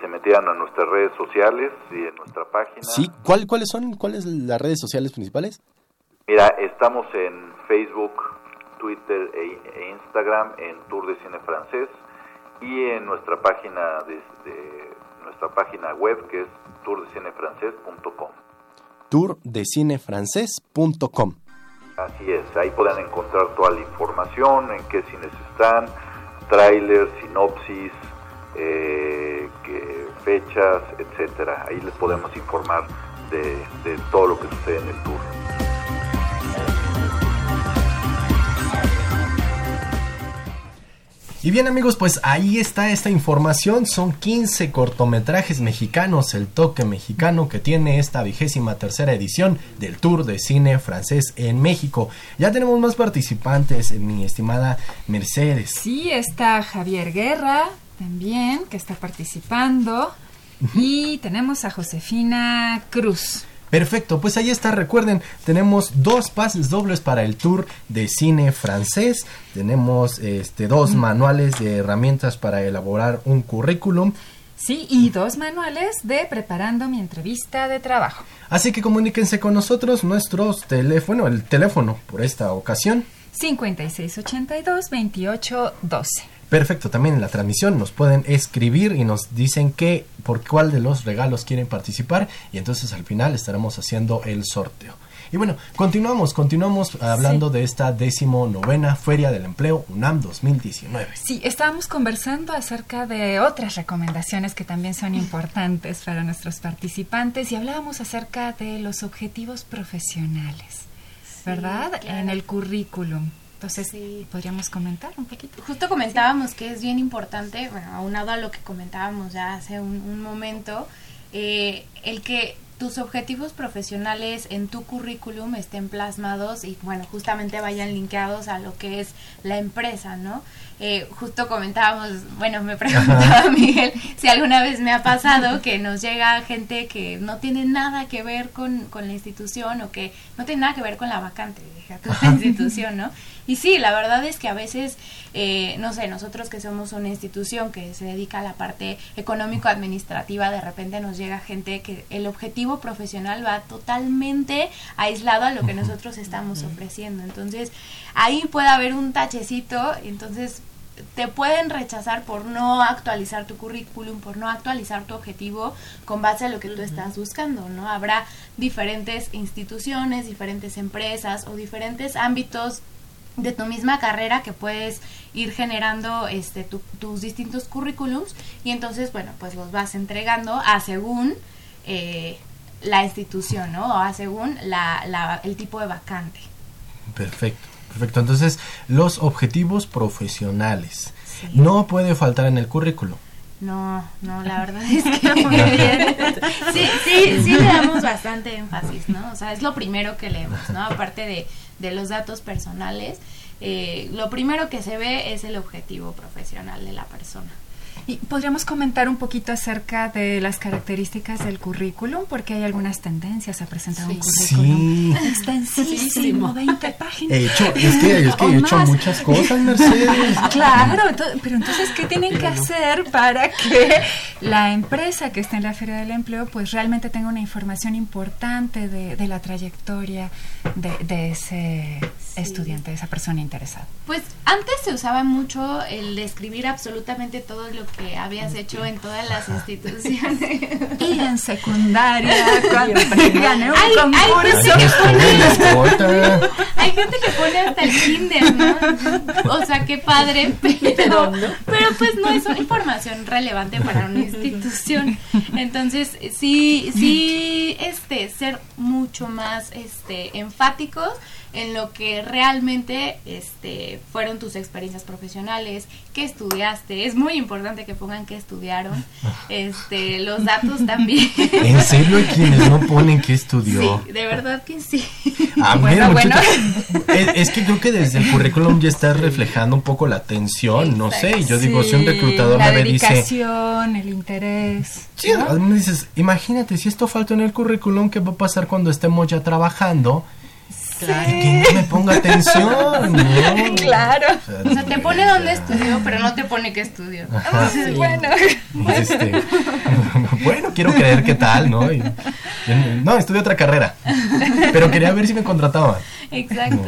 se metieran a nuestras redes sociales y en nuestra página. Sí, ¿cuáles son las redes sociales principales? Mira, estamos en Facebook, Twitter e Instagram en Tour de Cine Francés, y en nuestra página nuestra página web, que es tourdecinefrancés.com. tourdecinefrancés.com. Así es, ahí podrán encontrar toda la información, en qué cines están, trailers, sinopsis, fechas, etcétera. Ahí les podemos informar de todo lo que sucede en el tour. Y bien, amigos, pues ahí está esta información. Son 15 cortometrajes mexicanos, el toque mexicano que tiene esta 23ª edición del Tour de Cine Francés en México. Ya tenemos más participantes, mi estimada Mercedes. Sí, está Javier Guerra también, que está participando. Y tenemos a Josefina Cruz. Perfecto, pues ahí está, recuerden, tenemos 2 pases dobles para el Tour de Cine Francés, tenemos 2 manuales de herramientas para elaborar un currículum. Sí, y 2 manuales de Preparando mi entrevista de trabajo. Así que comuníquense con nosotros, el teléfono por esta ocasión. 5682-2812. Perfecto, también en la transmisión nos pueden escribir y nos dicen por cuál de los regalos quieren participar, y entonces al final estaremos haciendo el sorteo. Y bueno, continuamos hablando de esta 19ª Feria del Empleo UNAM 2019. Sí, estábamos conversando acerca de otras recomendaciones que también son importantes para nuestros participantes, y hablábamos acerca de los objetivos profesionales, sí, ¿verdad? Claro. En el currículum. Entonces, sí, ¿podríamos comentar un poquito? Justo comentábamos que es bien importante, bueno, aunado a lo que comentábamos ya hace un momento, el que tus objetivos profesionales en tu currículum estén plasmados y, bueno, justamente vayan linkeados a lo que es la empresa, ¿no? Justo comentábamos, bueno, me preguntaba Miguel si alguna vez me ha pasado que nos llega gente que no tiene nada que ver con la institución, o que no tiene nada que ver con la vacante, con la institución, ¿no? Y sí, la verdad es que a veces, no sé, nosotros que somos una institución que se dedica a la parte económico-administrativa, de repente nos llega gente que el objetivo profesional va totalmente aislado a lo que nosotros estamos ofreciendo. Entonces, ahí puede haber un tachecito, entonces te pueden rechazar por no actualizar tu currículum, por no actualizar tu objetivo con base a lo que tú estás buscando, ¿no? Habrá diferentes instituciones, diferentes empresas o diferentes ámbitos de tu misma carrera que puedes ir generando tus distintos currículums, y entonces, bueno, pues los vas entregando a según la institución, ¿no? O a según el tipo de vacante. Perfecto. Entonces, los objetivos profesionales. Sí. No puede faltar en el currículo. No, la verdad es que muy bien. Sí, le damos bastante énfasis, ¿no? O sea, es lo primero que leemos, ¿no? Aparte de los datos personales, lo primero que se ve es el objetivo profesional de la persona. ¿Y podríamos comentar un poquito acerca de las características del currículum? Porque hay algunas tendencias a presentar un currículum extensísimo, 20 páginas. He hecho muchas cosas, Mercedes. Claro, pero entonces, ¿qué tienen que hacer para que la empresa que está en la Feria del Empleo pues realmente tenga una información importante de la trayectoria de ese estudiante, de esa persona interesada? Pues antes se usaba mucho el describir absolutamente todo lo que habías hecho en todas las instituciones. Y en secundaria, cuando gané un concurso. Hay gente que pone hasta el kinder, ¿no? O sea, qué padre, pero pues no es información relevante para una institución. Entonces, sí, ser mucho más enfáticos en lo que realmente fueron tus experiencias profesionales, qué estudiaste. Es muy importante que pongan qué estudiaron, los datos también. ¿En serio hay quienes no ponen qué estudió? Sí, de verdad que sí. Bueno. Es que creo que desde el currículum ya estás reflejando un poco la atención, exacto, no sé, yo digo, si un reclutador me dice... La dedicación, el interés. Sí, ¿no? Me dices, imagínate, si esto falta en el currículum, ¿qué va a pasar cuando estemos ya trabajando? Claro. Y que no me ponga atención, ¿no? Claro. O sea, te pone dónde estudió, pero no te pone qué estudió. Entonces, bueno, quiero creer qué tal, ¿no? No, estudié otra carrera, pero quería ver si me contrataban. Exacto,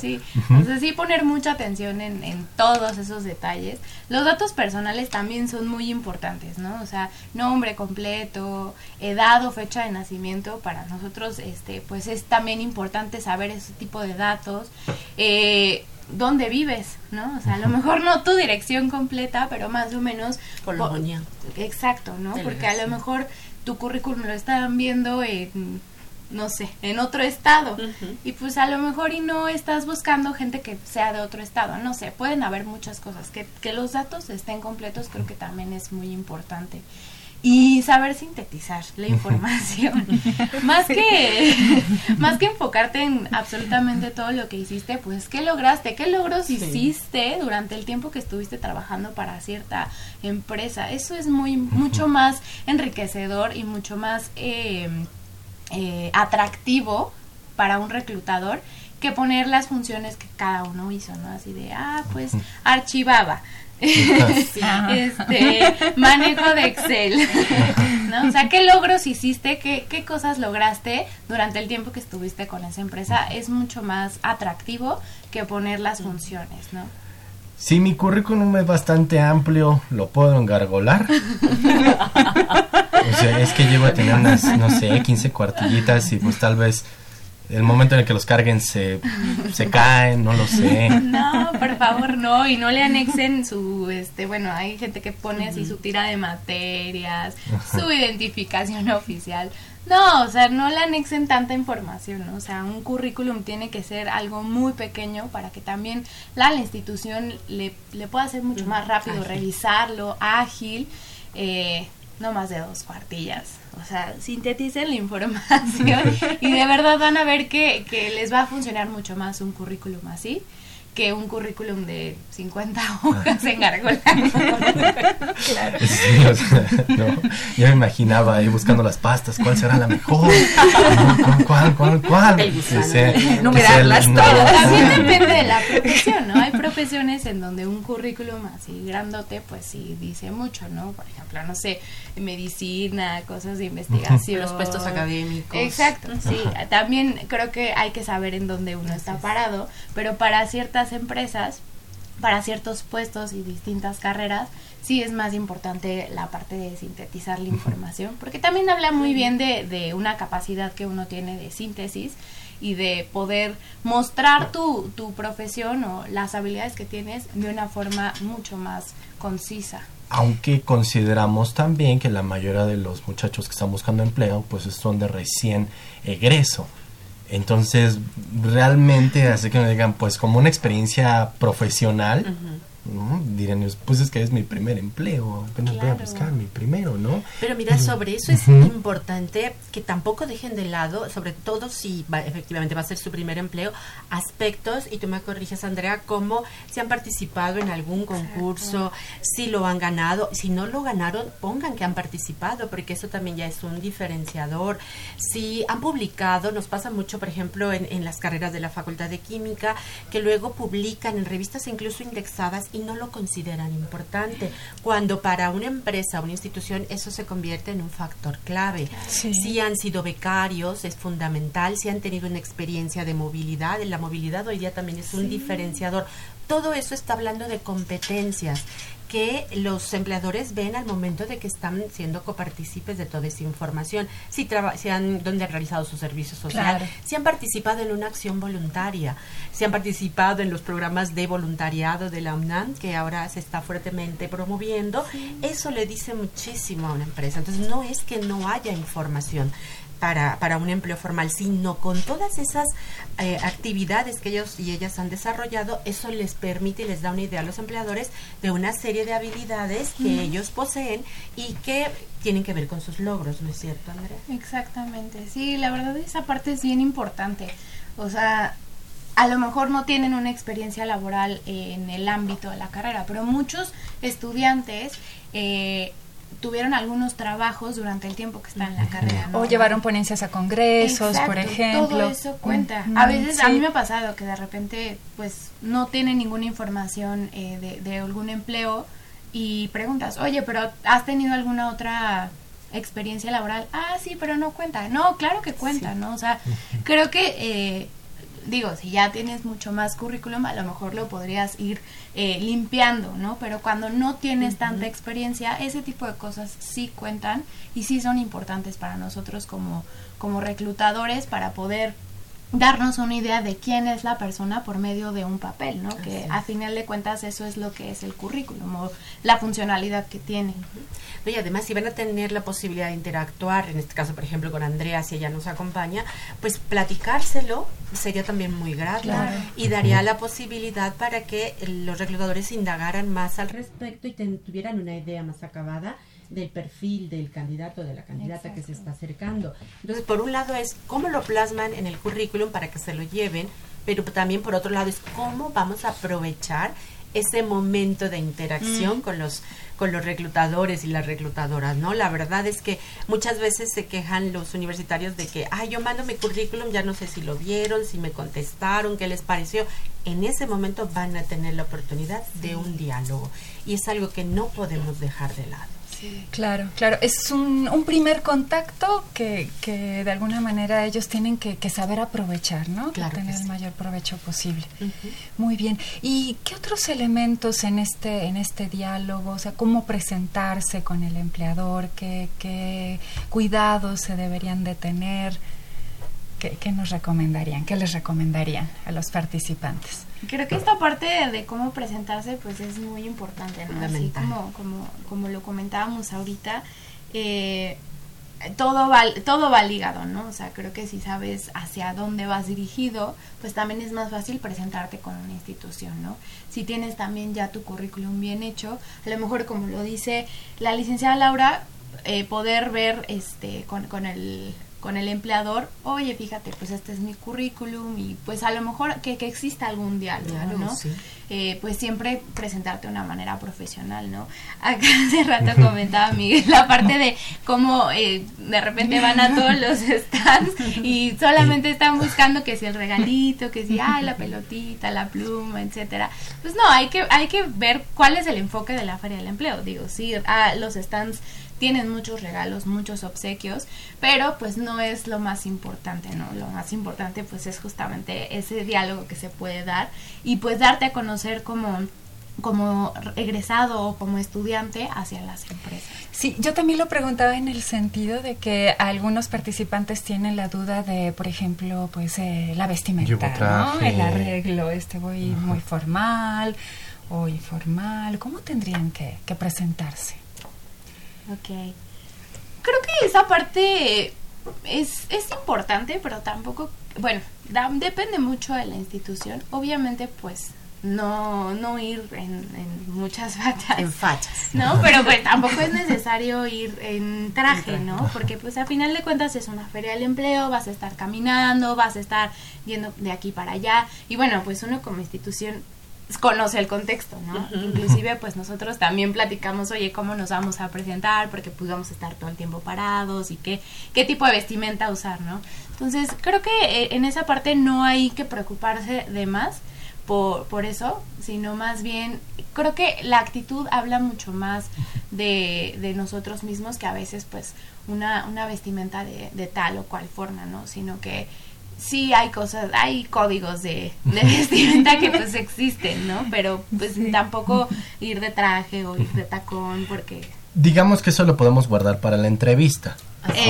sí. Uh-huh. Entonces, sí, poner mucha atención en todos esos detalles. Los datos personales también son muy importantes, ¿no? O sea, nombre completo, edad o fecha de nacimiento. Para nosotros, pues es también importante saber ese tipo de datos. ¿Dónde vives, no? O sea, a lo mejor no tu dirección completa, pero más o menos... Colonia. Exacto, ¿no? Porque a lo mejor tu currículum lo están viendo en... no sé, en otro estado, y pues a lo mejor y no estás buscando gente que sea de otro estado, no sé, pueden haber muchas cosas, que los datos estén completos creo que también es muy importante, y saber sintetizar la información, más que enfocarte en absolutamente todo lo que hiciste, pues qué lograste, qué logros hiciste durante el tiempo que estuviste trabajando para cierta empresa. Eso es mucho más enriquecedor y mucho más atractivo para un reclutador que poner las funciones que cada uno hizo, ¿no? Así de, pues archivaba, manejo de Excel, ¿no? O sea, ¿qué logros hiciste? ¿Qué cosas lograste durante el tiempo que estuviste con esa empresa? Es mucho más atractivo que poner las funciones, ¿no? Sí, mi currículum es bastante amplio, lo puedo engargolar. O sea, es que llego a tener unas, no sé, 15 cuartillitas y pues tal vez el momento en el que los carguen se caen, no lo sé. No, por favor, no, y no le anexen su, bueno, hay gente que pone así su tira de materias, su identificación oficial. No, o sea, no le anexen tanta información, ¿no? O sea, un currículum tiene que ser algo muy pequeño para que también la institución le pueda hacer mucho más rápido, revisarlo, ágil, no más de 2 cuartillas. O sea, sinteticen la información y de verdad van a ver que les va a funcionar mucho más un currículum así que un currículum de 50 hojas engargolado. Claro. Sí, o sea, no, yo me imaginaba ahí buscando las pastas, ¿cuál será la mejor? ¿Cuál? Numerarlas todas. También depende de la profesión, ¿no? Hay profesiones en donde un currículum así grandote, pues sí dice mucho, ¿no? Por ejemplo, no sé, medicina, cosas de investigación. Los puestos académicos. Exacto, sí. También creo que hay que saber en dónde uno está parado, pero para ciertas empresas, para ciertos puestos y distintas carreras, sí es más importante la parte de sintetizar la información, porque también habla muy bien de una capacidad que uno tiene de síntesis y de poder mostrar tu profesión o las habilidades que tienes de una forma mucho más concisa. Aunque consideramos también que la mayoría de los muchachos que están buscando empleo pues son de recién egreso. Entonces, realmente, así que me digan, pues como una experiencia profesional, ¿no? Dirán, pues es que es mi primer empleo, apenas claro. voy a buscar mi primero, ¿no? Pero mira, sobre eso es importante que tampoco dejen de lado, sobre todo si efectivamente va a ser su primer empleo, aspectos, y tú me corriges, Andrea, como si han participado en algún concurso, si lo han ganado, si no lo ganaron, pongan que han participado, porque eso también ya es un diferenciador. Si han publicado, nos pasa mucho, por ejemplo, en las carreras de la Facultad de Química, que luego publican en revistas incluso indexadas y no lo consideran importante, cuando para una empresa, una institución, eso se convierte en un factor clave. Sí. Si han sido becarios, es fundamental. Si han tenido una experiencia de movilidad, la movilidad hoy día también es un diferenciador. Todo eso está hablando de competencias que los empleadores ven al momento de que están siendo copartícipes de toda esa información, si han donde han realizado su servicio social, claro. si han participado en una acción voluntaria, si han participado en los programas de voluntariado de la UNAM, que ahora se está fuertemente promoviendo, eso le dice muchísimo a una empresa. Entonces no es que no haya información para un empleo formal, sino con todas esas actividades que ellos y ellas han desarrollado, eso les permite y les da una idea a los empleadores de una serie de habilidades que ellos poseen y que tienen que ver con sus logros, ¿no es cierto, Andrea? Exactamente, sí, la verdad esa parte es bien importante, o sea, a lo mejor no tienen una experiencia laboral en el ámbito de la carrera, pero muchos estudiantes tuvieron algunos trabajos durante el tiempo que están en la carrera, ¿no? O llevaron ponencias a congresos, exacto, por ejemplo. Todo eso cuenta. A veces a mí me ha pasado que de repente pues no tienen ninguna información de algún empleo y preguntas, oye, pero ¿has tenido alguna otra experiencia laboral? Ah, sí, pero no cuenta. No, claro que cuenta, sí. ¿no? O sea, creo que... digo, si ya tienes mucho más currículum, a lo mejor lo podrías ir limpiando, ¿no? Pero cuando no tienes tanta experiencia, ese tipo de cosas sí cuentan y sí son importantes para nosotros como reclutadores para poder darnos una idea de quién es la persona por medio de un papel, ¿no? Que a final de cuentas eso es lo que es el currículum o la funcionalidad que tiene. Y además si van a tener la posibilidad de interactuar, en este caso por ejemplo con Andrea, si ella nos acompaña, pues platicárselo sería también muy grato, claro. y daría la posibilidad para que los reclutadores indagaran más al respecto y tuvieran una idea más acabada del perfil del candidato, de la candidata que se está acercando. Entonces, por un lado es cómo lo plasman en el currículum para que se lo lleven, pero también por otro lado es cómo vamos a aprovechar ese momento de interacción con los reclutadores y las reclutadoras, ¿no? La verdad es que muchas veces se quejan los universitarios de que, yo mando mi currículum, ya no sé si lo vieron, si me contestaron, qué les pareció. En ese momento van a tener la oportunidad de un diálogo y es algo que no podemos dejar de lado. Sí. Claro, es un primer contacto que de alguna manera ellos tienen que saber aprovechar, ¿no? Claro, tener el mayor provecho posible. Muy bien, ¿y qué otros elementos en este diálogo? O sea, ¿cómo presentarse con el empleador? ¿Qué cuidados se deberían de tener? ¿Qué nos recomendarían? ¿Qué les recomendarían a los participantes? Creo que esta parte de cómo presentarse pues es muy importante, ¿no? Así como lo comentábamos ahorita, todo va ligado, ¿no? O sea, creo que si sabes hacia dónde vas dirigido, pues también es más fácil presentarte con una institución, ¿no? Si tienes también ya tu currículum bien hecho, a lo mejor como lo dice la licenciada Laura, poder ver con el empleador, oye, fíjate, pues este es mi currículum y pues a lo mejor que exista algún diálogo, claro, ¿no? Sí. Pues siempre presentarte de una manera profesional, ¿no? Acá hace rato comentaba Miguel la parte de cómo de repente van a todos los stands y solamente están buscando que si el regalito, que si la pelotita, la pluma, etcétera. Pues no, hay que ver cuál es el enfoque de la Feria del Empleo. Digo, sí, los stands tienen muchos regalos, muchos obsequios, pero pues no es lo más importante, ¿no? Lo más importante pues es justamente ese diálogo que se puede dar y pues darte a conocer como egresado o como estudiante hacia las empresas. Sí, yo también lo preguntaba en el sentido de que algunos participantes tienen la duda de, por ejemplo, pues la vestimenta, ¿no? El arreglo, voy muy formal o informal, ¿cómo tendrían que presentarse? Okay. Creo que esa parte es importante, pero tampoco, bueno, depende mucho de la institución. Obviamente, pues, no ir en muchas fachas. En fachas. No, pero pues tampoco es necesario ir en traje, ¿no? Porque pues a final de cuentas es una feria del empleo, vas a estar caminando, vas a estar yendo de aquí para allá. Y bueno, pues uno como institución conoce el contexto, ¿no? Uh-huh. Inclusive pues nosotros también platicamos, oye, ¿cómo nos vamos a presentar? Porque pues vamos a estar todo el tiempo parados y qué tipo de vestimenta usar, ¿no? Entonces creo que en esa parte no hay que preocuparse de más por eso, sino más bien creo que la actitud habla mucho más de nosotros mismos que a veces pues una vestimenta de tal o cual forma, ¿no? Sino que sí hay cosas, hay códigos de vestimenta que pues existen, ¿no? Pero pues tampoco ir de traje o ir de tacón porque... Digamos que eso lo podemos guardar para la entrevista.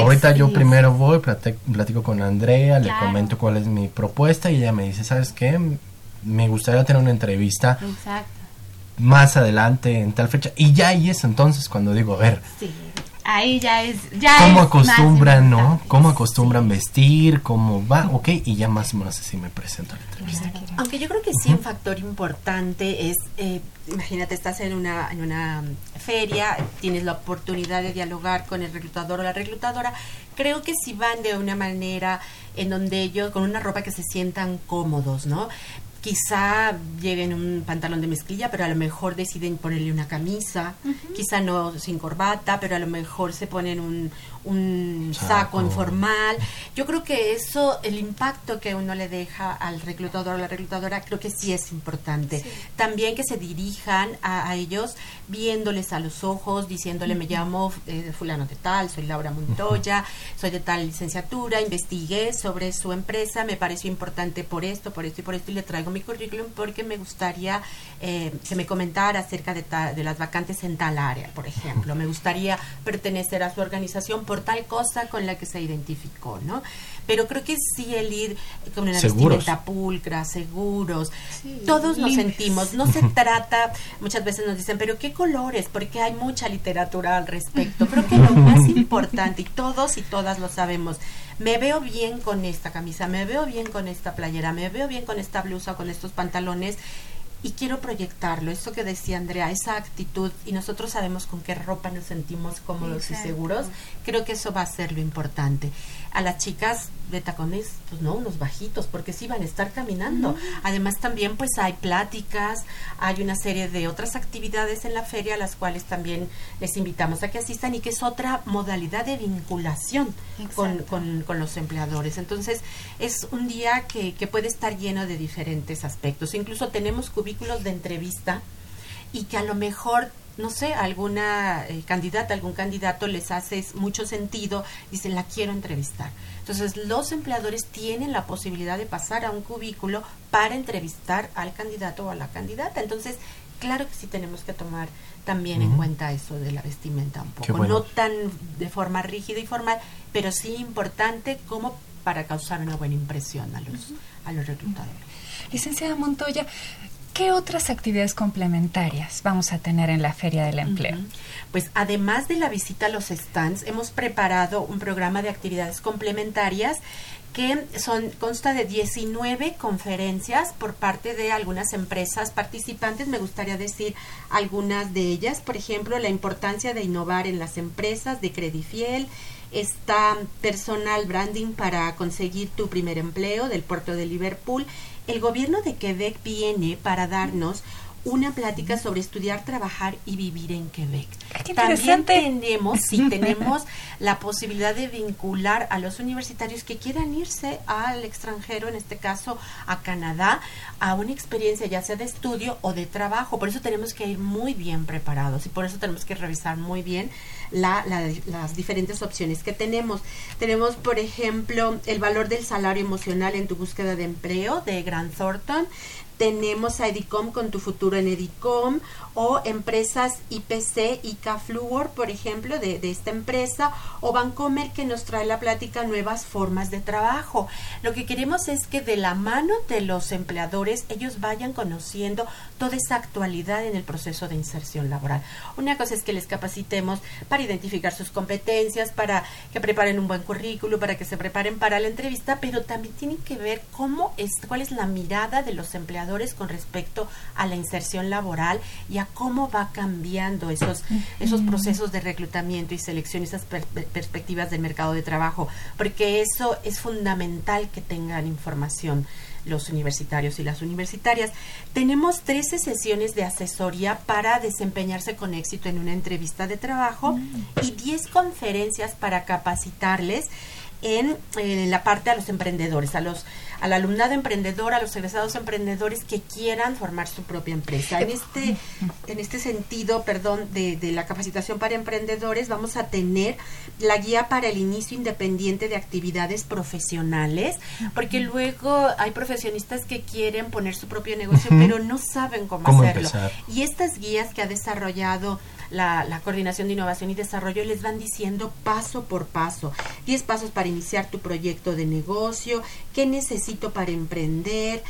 Ahorita yo primero voy, platico con Andrea, claro, le comento cuál es mi propuesta y ella me dice, ¿sabes qué? Me gustaría tener una entrevista. Exacto. Más adelante, en tal fecha. Y ya ahí es entonces cuando digo, a ver... Sí. Ahí ya es, ya ¿cómo es acostumbran, más ¿no? ¿Cómo acostumbran vestir? ¿Cómo va? Ok, y ya más o menos así me presento a la entrevista. Claro. Aunque yo creo que sí, un factor importante es, imagínate, estás en una feria, tienes la oportunidad de dialogar con el reclutador o la reclutadora. Creo que si van de una manera en donde ellos, con una ropa que se sientan cómodos, ¿no? Quizá lleven un pantalón de mezclilla, pero a lo mejor deciden ponerle una camisa, uh-huh, quizá no sin corbata, pero a lo mejor se ponen un saco informal. Yo creo que eso, el impacto que uno le deja al reclutador o la reclutadora, creo que sí es importante. Sí. También que se dirijan a ellos viéndoles a los ojos, diciéndole, uh-huh, me llamo fulano de tal, soy Laura Montoya, uh-huh, soy de tal licenciatura, investigué sobre su empresa, me pareció importante por esto y por esto, y le traigo mi currículum porque me gustaría que me comentara acerca de las vacantes en tal área, por ejemplo. Me gustaría pertenecer a su organización por tal cosa con la que se identificó, ¿no? Pero creo que sí el ir con una vestimenta pulcra, seguros, sí, todos nos sentimos, no se trata, muchas veces nos dicen, pero ¿qué colores? Porque hay mucha literatura al respecto. Creo que lo más importante, y todos y todas lo sabemos, me veo bien con esta camisa, me veo bien con esta playera, me veo bien con esta blusa, con estos pantalones, y quiero proyectarlo, eso que decía Andrea, esa actitud, y nosotros sabemos con qué ropa nos sentimos cómodos, exacto, y seguros. Creo que eso va a ser lo importante. A las chicas de tacones, pues no, unos bajitos, porque sí van a estar caminando. Uh-huh. Además también pues hay pláticas, hay una serie de otras actividades en la feria, a las cuales también les invitamos a que asistan y que es otra modalidad de vinculación con los empleadores. Entonces es un día que puede estar lleno de diferentes aspectos. Incluso tenemos cubículos de entrevista y que a lo mejor... no sé, alguna candidata, algún candidato les hace mucho sentido, dicen, la quiero entrevistar. Entonces, los empleadores tienen la posibilidad de pasar a un cubículo para entrevistar al candidato o a la candidata. Entonces, claro que sí tenemos que tomar también, uh-huh, en cuenta eso de la vestimenta un poco. Bueno. No tan de forma rígida y formal, pero sí importante como para causar una buena impresión a los, uh-huh, a los reclutadores. Uh-huh. Licenciada Montoya, ¿qué otras actividades complementarias vamos a tener en la Feria del Empleo? Uh-huh. Pues además de la visita a los stands, hemos preparado un programa de actividades complementarias que consta de 19 conferencias por parte de algunas empresas participantes. Me gustaría decir algunas de ellas. Por ejemplo, la importancia de innovar en las empresas de Credifiel. Está Personal Branding para conseguir tu primer empleo del puerto de Liverpool. El gobierno de Quebec viene para darnos una plática sobre estudiar, trabajar y vivir en Quebec. ¡Qué interesante! También tenemos la posibilidad de vincular a los universitarios que quieran irse al extranjero, en este caso a Canadá, a una experiencia ya sea de estudio o de trabajo. Por eso tenemos que ir muy bien preparados y por eso tenemos que revisar muy bien las diferentes opciones que tenemos. Tenemos, por ejemplo, el valor del salario emocional en tu búsqueda de empleo de Grant Thornton. Tenemos a Edicom con tu futuro en Edicom, o empresas IPC, ICA Fluor, por ejemplo, de esta empresa, o Bancomer, que nos trae la plática nuevas formas de trabajo. Lo que queremos es que de la mano de los empleadores ellos vayan conociendo toda esa actualidad en el proceso de inserción laboral. Una cosa es que les capacitemos para identificar sus competencias, para que preparen un buen currículo, para que se preparen para la entrevista, pero también tienen que ver cuál es la mirada de los empleadores trabajadores con respecto a la inserción laboral y a cómo va cambiando esos procesos de reclutamiento y selección, esas perspectivas del mercado de trabajo, porque eso es fundamental que tengan información los universitarios y las universitarias. Tenemos 13 sesiones de asesoría para desempeñarse con éxito en una entrevista de trabajo y 10 conferencias para capacitarles en la parte a los emprendedores, al alumnado emprendedor, a los egresados emprendedores que quieran formar su propia empresa. En este sentido, de la capacitación para emprendedores, vamos a tener la guía para el inicio independiente de actividades profesionales, porque luego hay profesionistas que quieren poner su propio negocio, pero no saben cómo hacerlo. Empezar. Y estas guías que ha desarrollado la Coordinación de Innovación y Desarrollo les van diciendo paso por paso, 10 pasos para iniciar tu proyecto de negocio, qué necesito para emprender,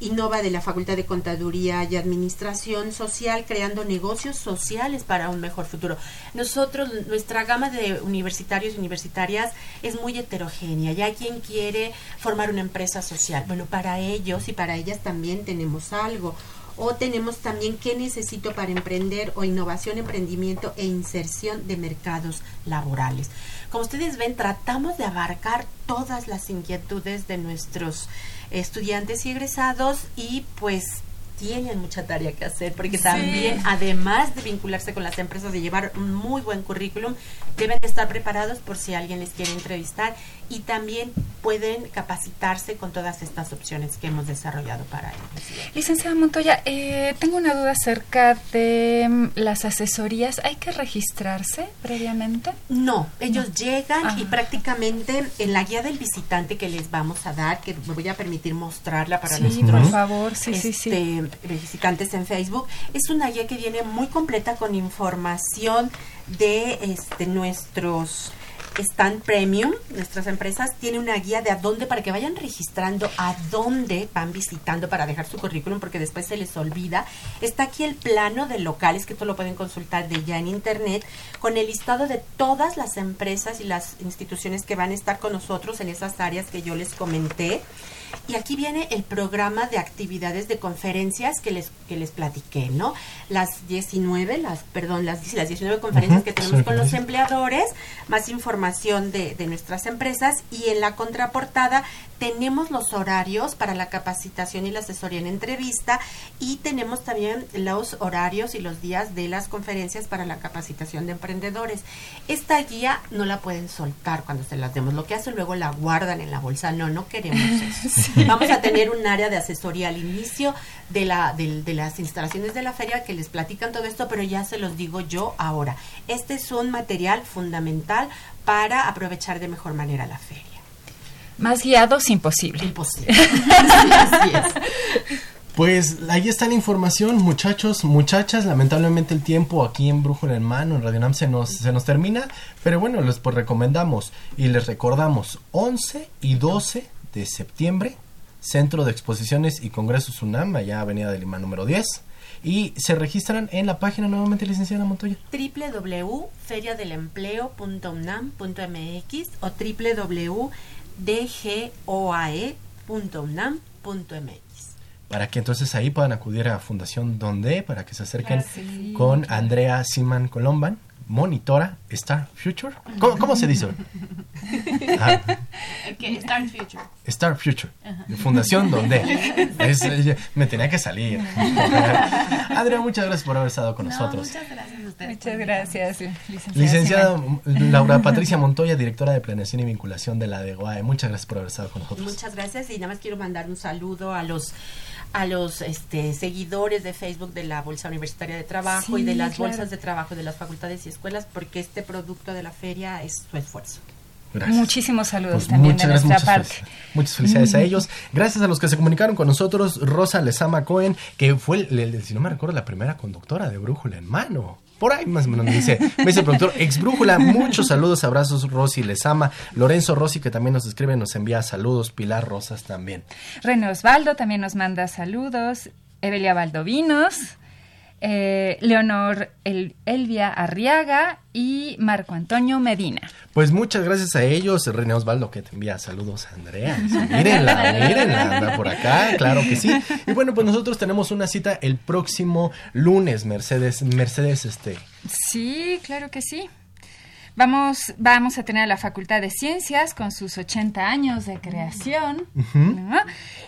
Innova de la Facultad de Contaduría y Administración Social, creando negocios sociales para un mejor futuro. Nuestra gama de universitarios y universitarias es muy heterogénea, ya hay quien quiere formar una empresa social. Bueno, para ellos y para ellas también tenemos algo. O tenemos también qué necesito para emprender o innovación, emprendimiento e inserción de mercados laborales. Como ustedes ven, tratamos de abarcar todas las inquietudes de nuestros estudiantes y egresados y pues tienen mucha tarea que hacer porque también, además de vincularse con las empresas, de llevar un muy buen currículum, deben de estar preparados por si alguien les quiere entrevistar y también pueden capacitarse con todas estas opciones que hemos desarrollado para ellos. Licenciada Montoya, tengo una duda acerca de las asesorías. ¿Hay que registrarse previamente? No, ellos llegan y prácticamente en la guía del visitante que les vamos a dar, que me voy a permitir mostrarla para nosotros. Sí, por favor, sí. Visitantes en Facebook, es una guía que viene muy completa con información de nuestros stand premium, nuestras empresas. Tiene una guía de a dónde, para que vayan registrando a dónde van visitando para dejar su currículum, porque después se les olvida. Está aquí el plano de locales, que esto lo pueden consultar de ya en internet, con el listado de todas las empresas y las instituciones que van a estar con nosotros en esas áreas que yo les comenté. Y aquí viene el programa de actividades de conferencias que les platiqué, ¿no? Las 19 conferencias que tenemos con los empleadores, más información de nuestras empresas, y en la contraportada tenemos los horarios para la capacitación y la asesoría en entrevista, y tenemos también los horarios y los días de las conferencias para la capacitación de emprendedores. Esta guía no la pueden soltar cuando se las demos. Lo que hacen luego, la guardan en la bolsa. No queremos eso. Sí. Vamos a tener un área de asesoría al inicio de las instalaciones de la feria que les platican todo esto, pero ya se los digo yo ahora. Este es un material fundamental para aprovechar de mejor manera la feria. Más guiados, imposible. Así es. Pues ahí está la información, muchachos, muchachas. Lamentablemente el tiempo aquí en Brújula en Mano, en Radio UNAM, se nos termina. Pero bueno, les recomendamos y les recordamos 11 y 12 de septiembre, Centro de Exposiciones y Congresos UNAM, allá Avenida de Lima número 10. Y se registran en la página, nuevamente, licenciada Montoya, www.feriadelempleo.unam.mx o www.dgoae.unam.mx, para que entonces ahí puedan acudir a Fundación Donde, para que se acerquen con Andrea Simán Colomban, monitora Star Future. ¿Cómo se dice? Star Future. Star Future. De Fundación Donde. Me tenía que salir. Andrea, muchas gracias por haber estado con nosotros. Muchas gracias a ustedes. Muchas gracias, licenciada Laura Patricia Montoya, directora de Planeación y Vinculación de la DEGOAE. Muchas gracias por haber estado con nosotros. Muchas gracias, y nada más quiero mandar un saludo a los seguidores de Facebook de la Bolsa Universitaria de Trabajo, y de las bolsas de trabajo de las facultades y escuelas, porque este producto de la feria es su esfuerzo. Gracias. Muchísimos saludos también de nuestra parte. Muchas felicidades a ellos. Gracias a los que se comunicaron con nosotros. Rosa Lezama Cohen, que fue, si no me recuerdo, la primera conductora de Brújula en Mano. Por ahí más o menos me dice el productor, ex Brújula. Muchos saludos, abrazos, Rosy Lezama. Lorenzo Rossi, que también nos escribe, nos envía saludos. Pilar Rosas también. René Osvaldo también nos manda saludos. Evelia Valdovinos. Leonor Elvia Arriaga y Marco Antonio Medina. Pues muchas gracias a ellos. René Osvaldo, que te envía saludos a Andrea. Mírenla, anda por acá, claro que sí. Y bueno, pues nosotros tenemos una cita el próximo lunes, Mercedes. Sí, claro que sí. Vamos a tener a la Facultad de Ciencias con sus 80 años de creación, ¿no?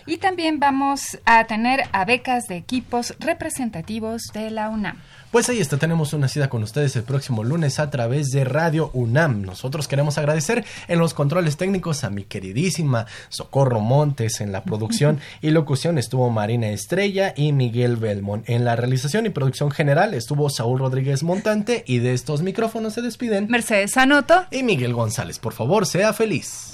Y también vamos a tener a becas de equipos representativos de la UNAM. Pues ahí está, tenemos una cita con ustedes el próximo lunes a través de Radio UNAM. Nosotros queremos agradecer en los controles técnicos a mi queridísima Socorro Montes. En la producción y locución estuvo Marina Estrella y Miguel Belmont. En la realización y producción general estuvo Saúl Rodríguez Montante, y de estos micrófonos se despiden Mercedes Zanotto y Miguel González. Por favor, sea feliz.